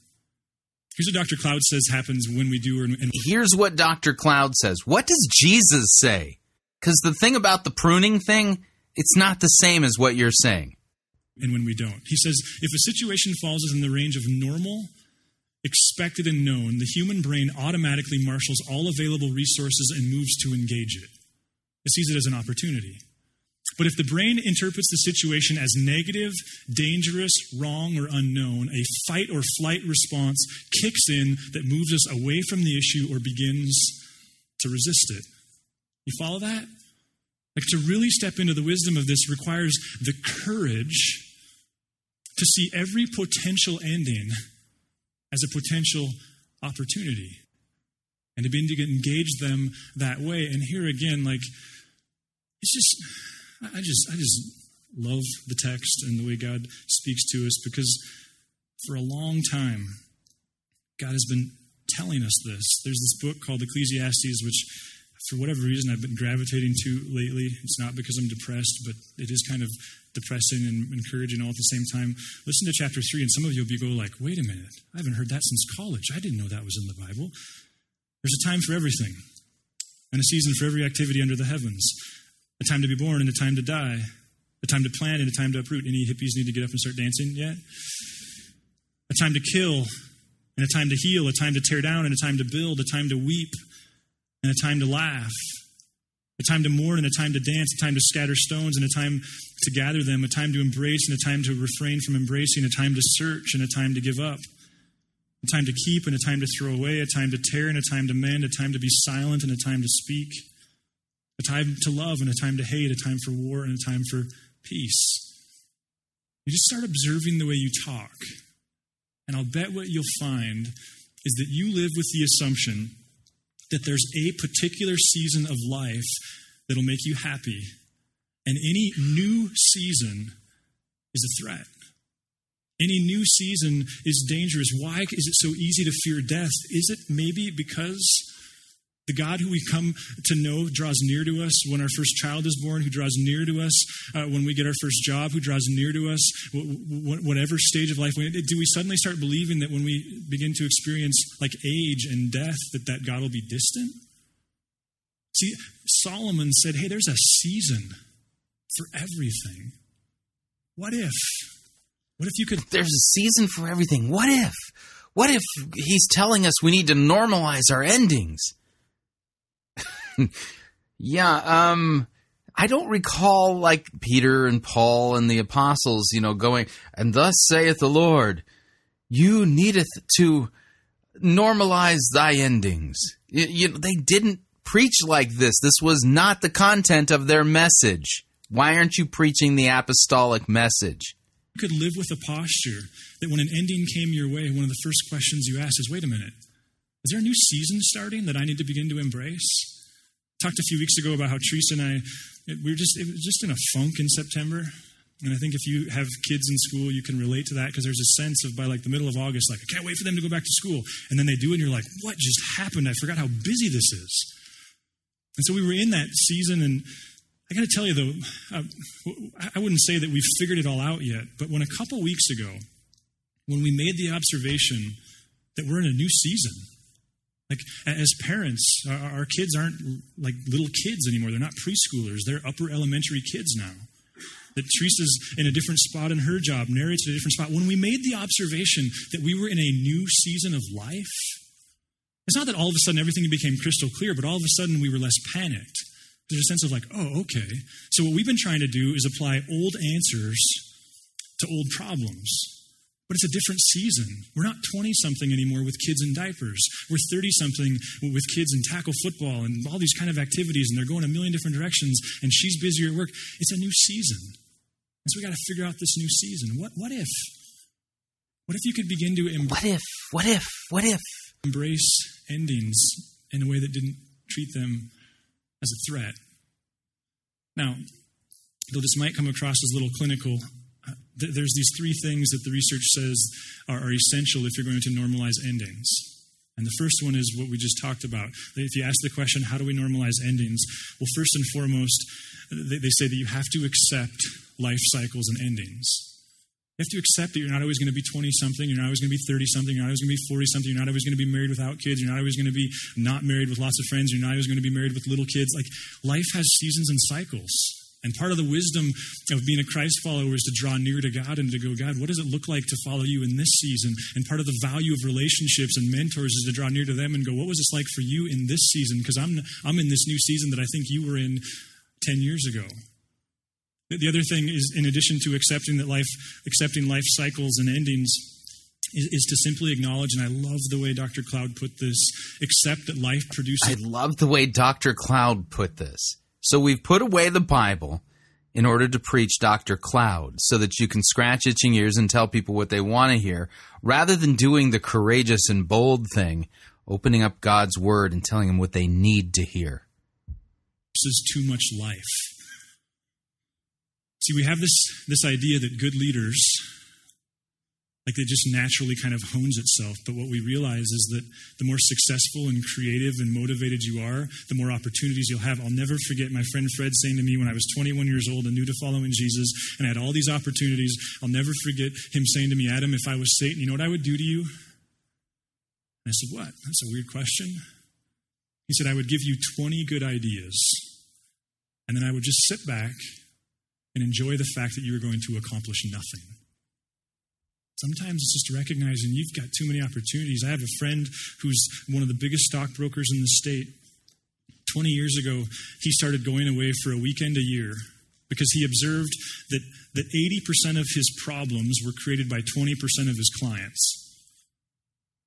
Here's what Dr. Cloud says happens when we do. Here's what Dr. Cloud says. What does Jesus say? Because the thing about the pruning thing, it's not the same as what you're saying. And when we don't. He says, if a situation falls within the range of normal, expected, and known, the human brain automatically marshals all available resources and moves to engage it. It sees it as an opportunity. But if the brain interprets the situation as negative, dangerous, wrong, or unknown, a fight or flight response kicks in that moves us away from the issue or begins to resist it. You follow that? Like, to really step into the wisdom of this requires the courage to see every potential ending as a potential opportunity. And to begin to engage them that way. And here again, like, it's just, I just love the text and the way God speaks to us, because for a long time, God has been telling us this. There's this book called Ecclesiastes, which for whatever reason I've been gravitating to lately. It's not because I'm depressed, but it is kind of depressing and encouraging all at the same time. Listen to chapter 3, and some of you will be going like, wait a minute, I haven't heard that since college. I didn't know that was in the Bible. There's a time for everything, and a season for every activity under the heavens, a time to be born and a time to die, a time to plant and a time to uproot. Any hippies need to get up and start dancing yet? A time to kill and a time to heal, a time to tear down and a time to build, a time to weep and a time to laugh, a time to mourn and a time to dance, a time to scatter stones and a time to gather them, a time to embrace and a time to refrain from embracing, a time to search and a time to give up. A time to keep and a time to throw away, a time to tear and a time to mend, a time to be silent and a time to speak, a time to love and a time to hate, a time for war and a time for peace. You just start observing the way you talk, and I'll bet what you'll find is that you live with the assumption that there's a particular season of life that'll make you happy, and any new season is a threat. Any new season is dangerous. Why is it so easy to fear death? Is it maybe because the God who we come to know draws near to us when our first child is born, who draws near to us when we get our first job, who draws near to us, whatever stage of life? Do we suddenly start believing that when we begin to experience like age and death, that God will be distant? See, Solomon said, hey, there's a season for everything. What if? What if you could? There's a season for everything. What if? What if he's telling us we need to normalize our endings? Yeah, I don't recall like Peter and Paul and the apostles, you know, going, and thus saith the Lord, you needeth to normalize thy endings. You know, they didn't preach like this. This was not the content of their message. Why aren't you preaching the apostolic message? You could live with a posture that when an ending came your way, one of the first questions you asked is, wait a minute, is there a new season starting that I need to begin to embrace? Talked a few weeks ago about how Teresa and I, it was just in a funk in September. And I think if you have kids in school, you can relate to that because there's a sense of by like the middle of August, like, I can't wait for them to go back to school. And then they do, and you're like, what just happened? I forgot how busy this is. And so we were in that season, and I got to tell you, though, I wouldn't say that we've figured it all out yet, but when a couple weeks ago, when we made the observation that we're in a new season, like as parents, our kids aren't like little kids anymore. They're not preschoolers. They're upper elementary kids now. That Teresa's in a different spot in her job, Narrate's in a different spot. When we made the observation that we were in a new season of life, it's not that all of a sudden everything became crystal clear, but all of a sudden we were less panicked. There's a sense of like, oh, okay. So what we've been trying to do is apply old answers to old problems. But it's a different season. We're not 20-something anymore with kids in diapers. We're 30-something with kids in tackle football and all these kind of activities, and they're going a million different directions, and she's busier at work. It's a new season. And so we got to figure out this new season. What if? What if you could begin to embrace... What if? Embrace endings in a way that didn't treat them as a threat. Now, though this might come across as a little clinical... There's these three things that the research says are essential if you're going to normalize endings. And the first one is what we just talked about. If you ask the question, how do we normalize endings? Well, first and foremost, they say that you have to accept life cycles and endings. You have to accept that you're not always going to be 20-something, you're not always going to be 30-something, you're not always going to be 40-something, you're not always going to be married without kids, you're not always going to be not married with lots of friends, you're not always going to be married with little kids. Like, life has seasons and cycles. And part of the wisdom of being a Christ follower is to draw near to God and to go, God, what does it look like to follow you in this season? And part of the value of relationships and mentors is to draw near to them and go, what was this like for you in this season? Because I'm in this new season that I think you were in 10 years ago. The other thing is, in addition to accepting life cycles and endings, is to simply acknowledge, and I love the way Dr. Cloud put this, accept that life produces... I love the way Dr. Cloud put this. So we've put away the Bible in order to preach Dr. Cloud so that you can scratch itching ears and tell people what they want to hear, rather than doing the courageous and bold thing, opening up God's Word and telling them what they need to hear. This is too much life. See, we have this idea that good leaders, like it just naturally kind of hones itself. But what we realize is that the more successful and creative and motivated you are, the more opportunities you'll have. I'll never forget my friend Fred saying to me when I was 21 years old and new to following Jesus and I had all these opportunities, I'll never forget him saying to me, Adam, if I was Satan, you know what I would do to you? And I said, what? That's a weird question. He said, I would give you 20 good ideas. And then I would just sit back and enjoy the fact that you were going to accomplish nothing. Sometimes it's just recognizing you've got too many opportunities. I have a friend who's one of the biggest stockbrokers in the state. 20 years ago, he started going away for a weekend a year because he observed that 80% of his problems were created by 20% of his clients.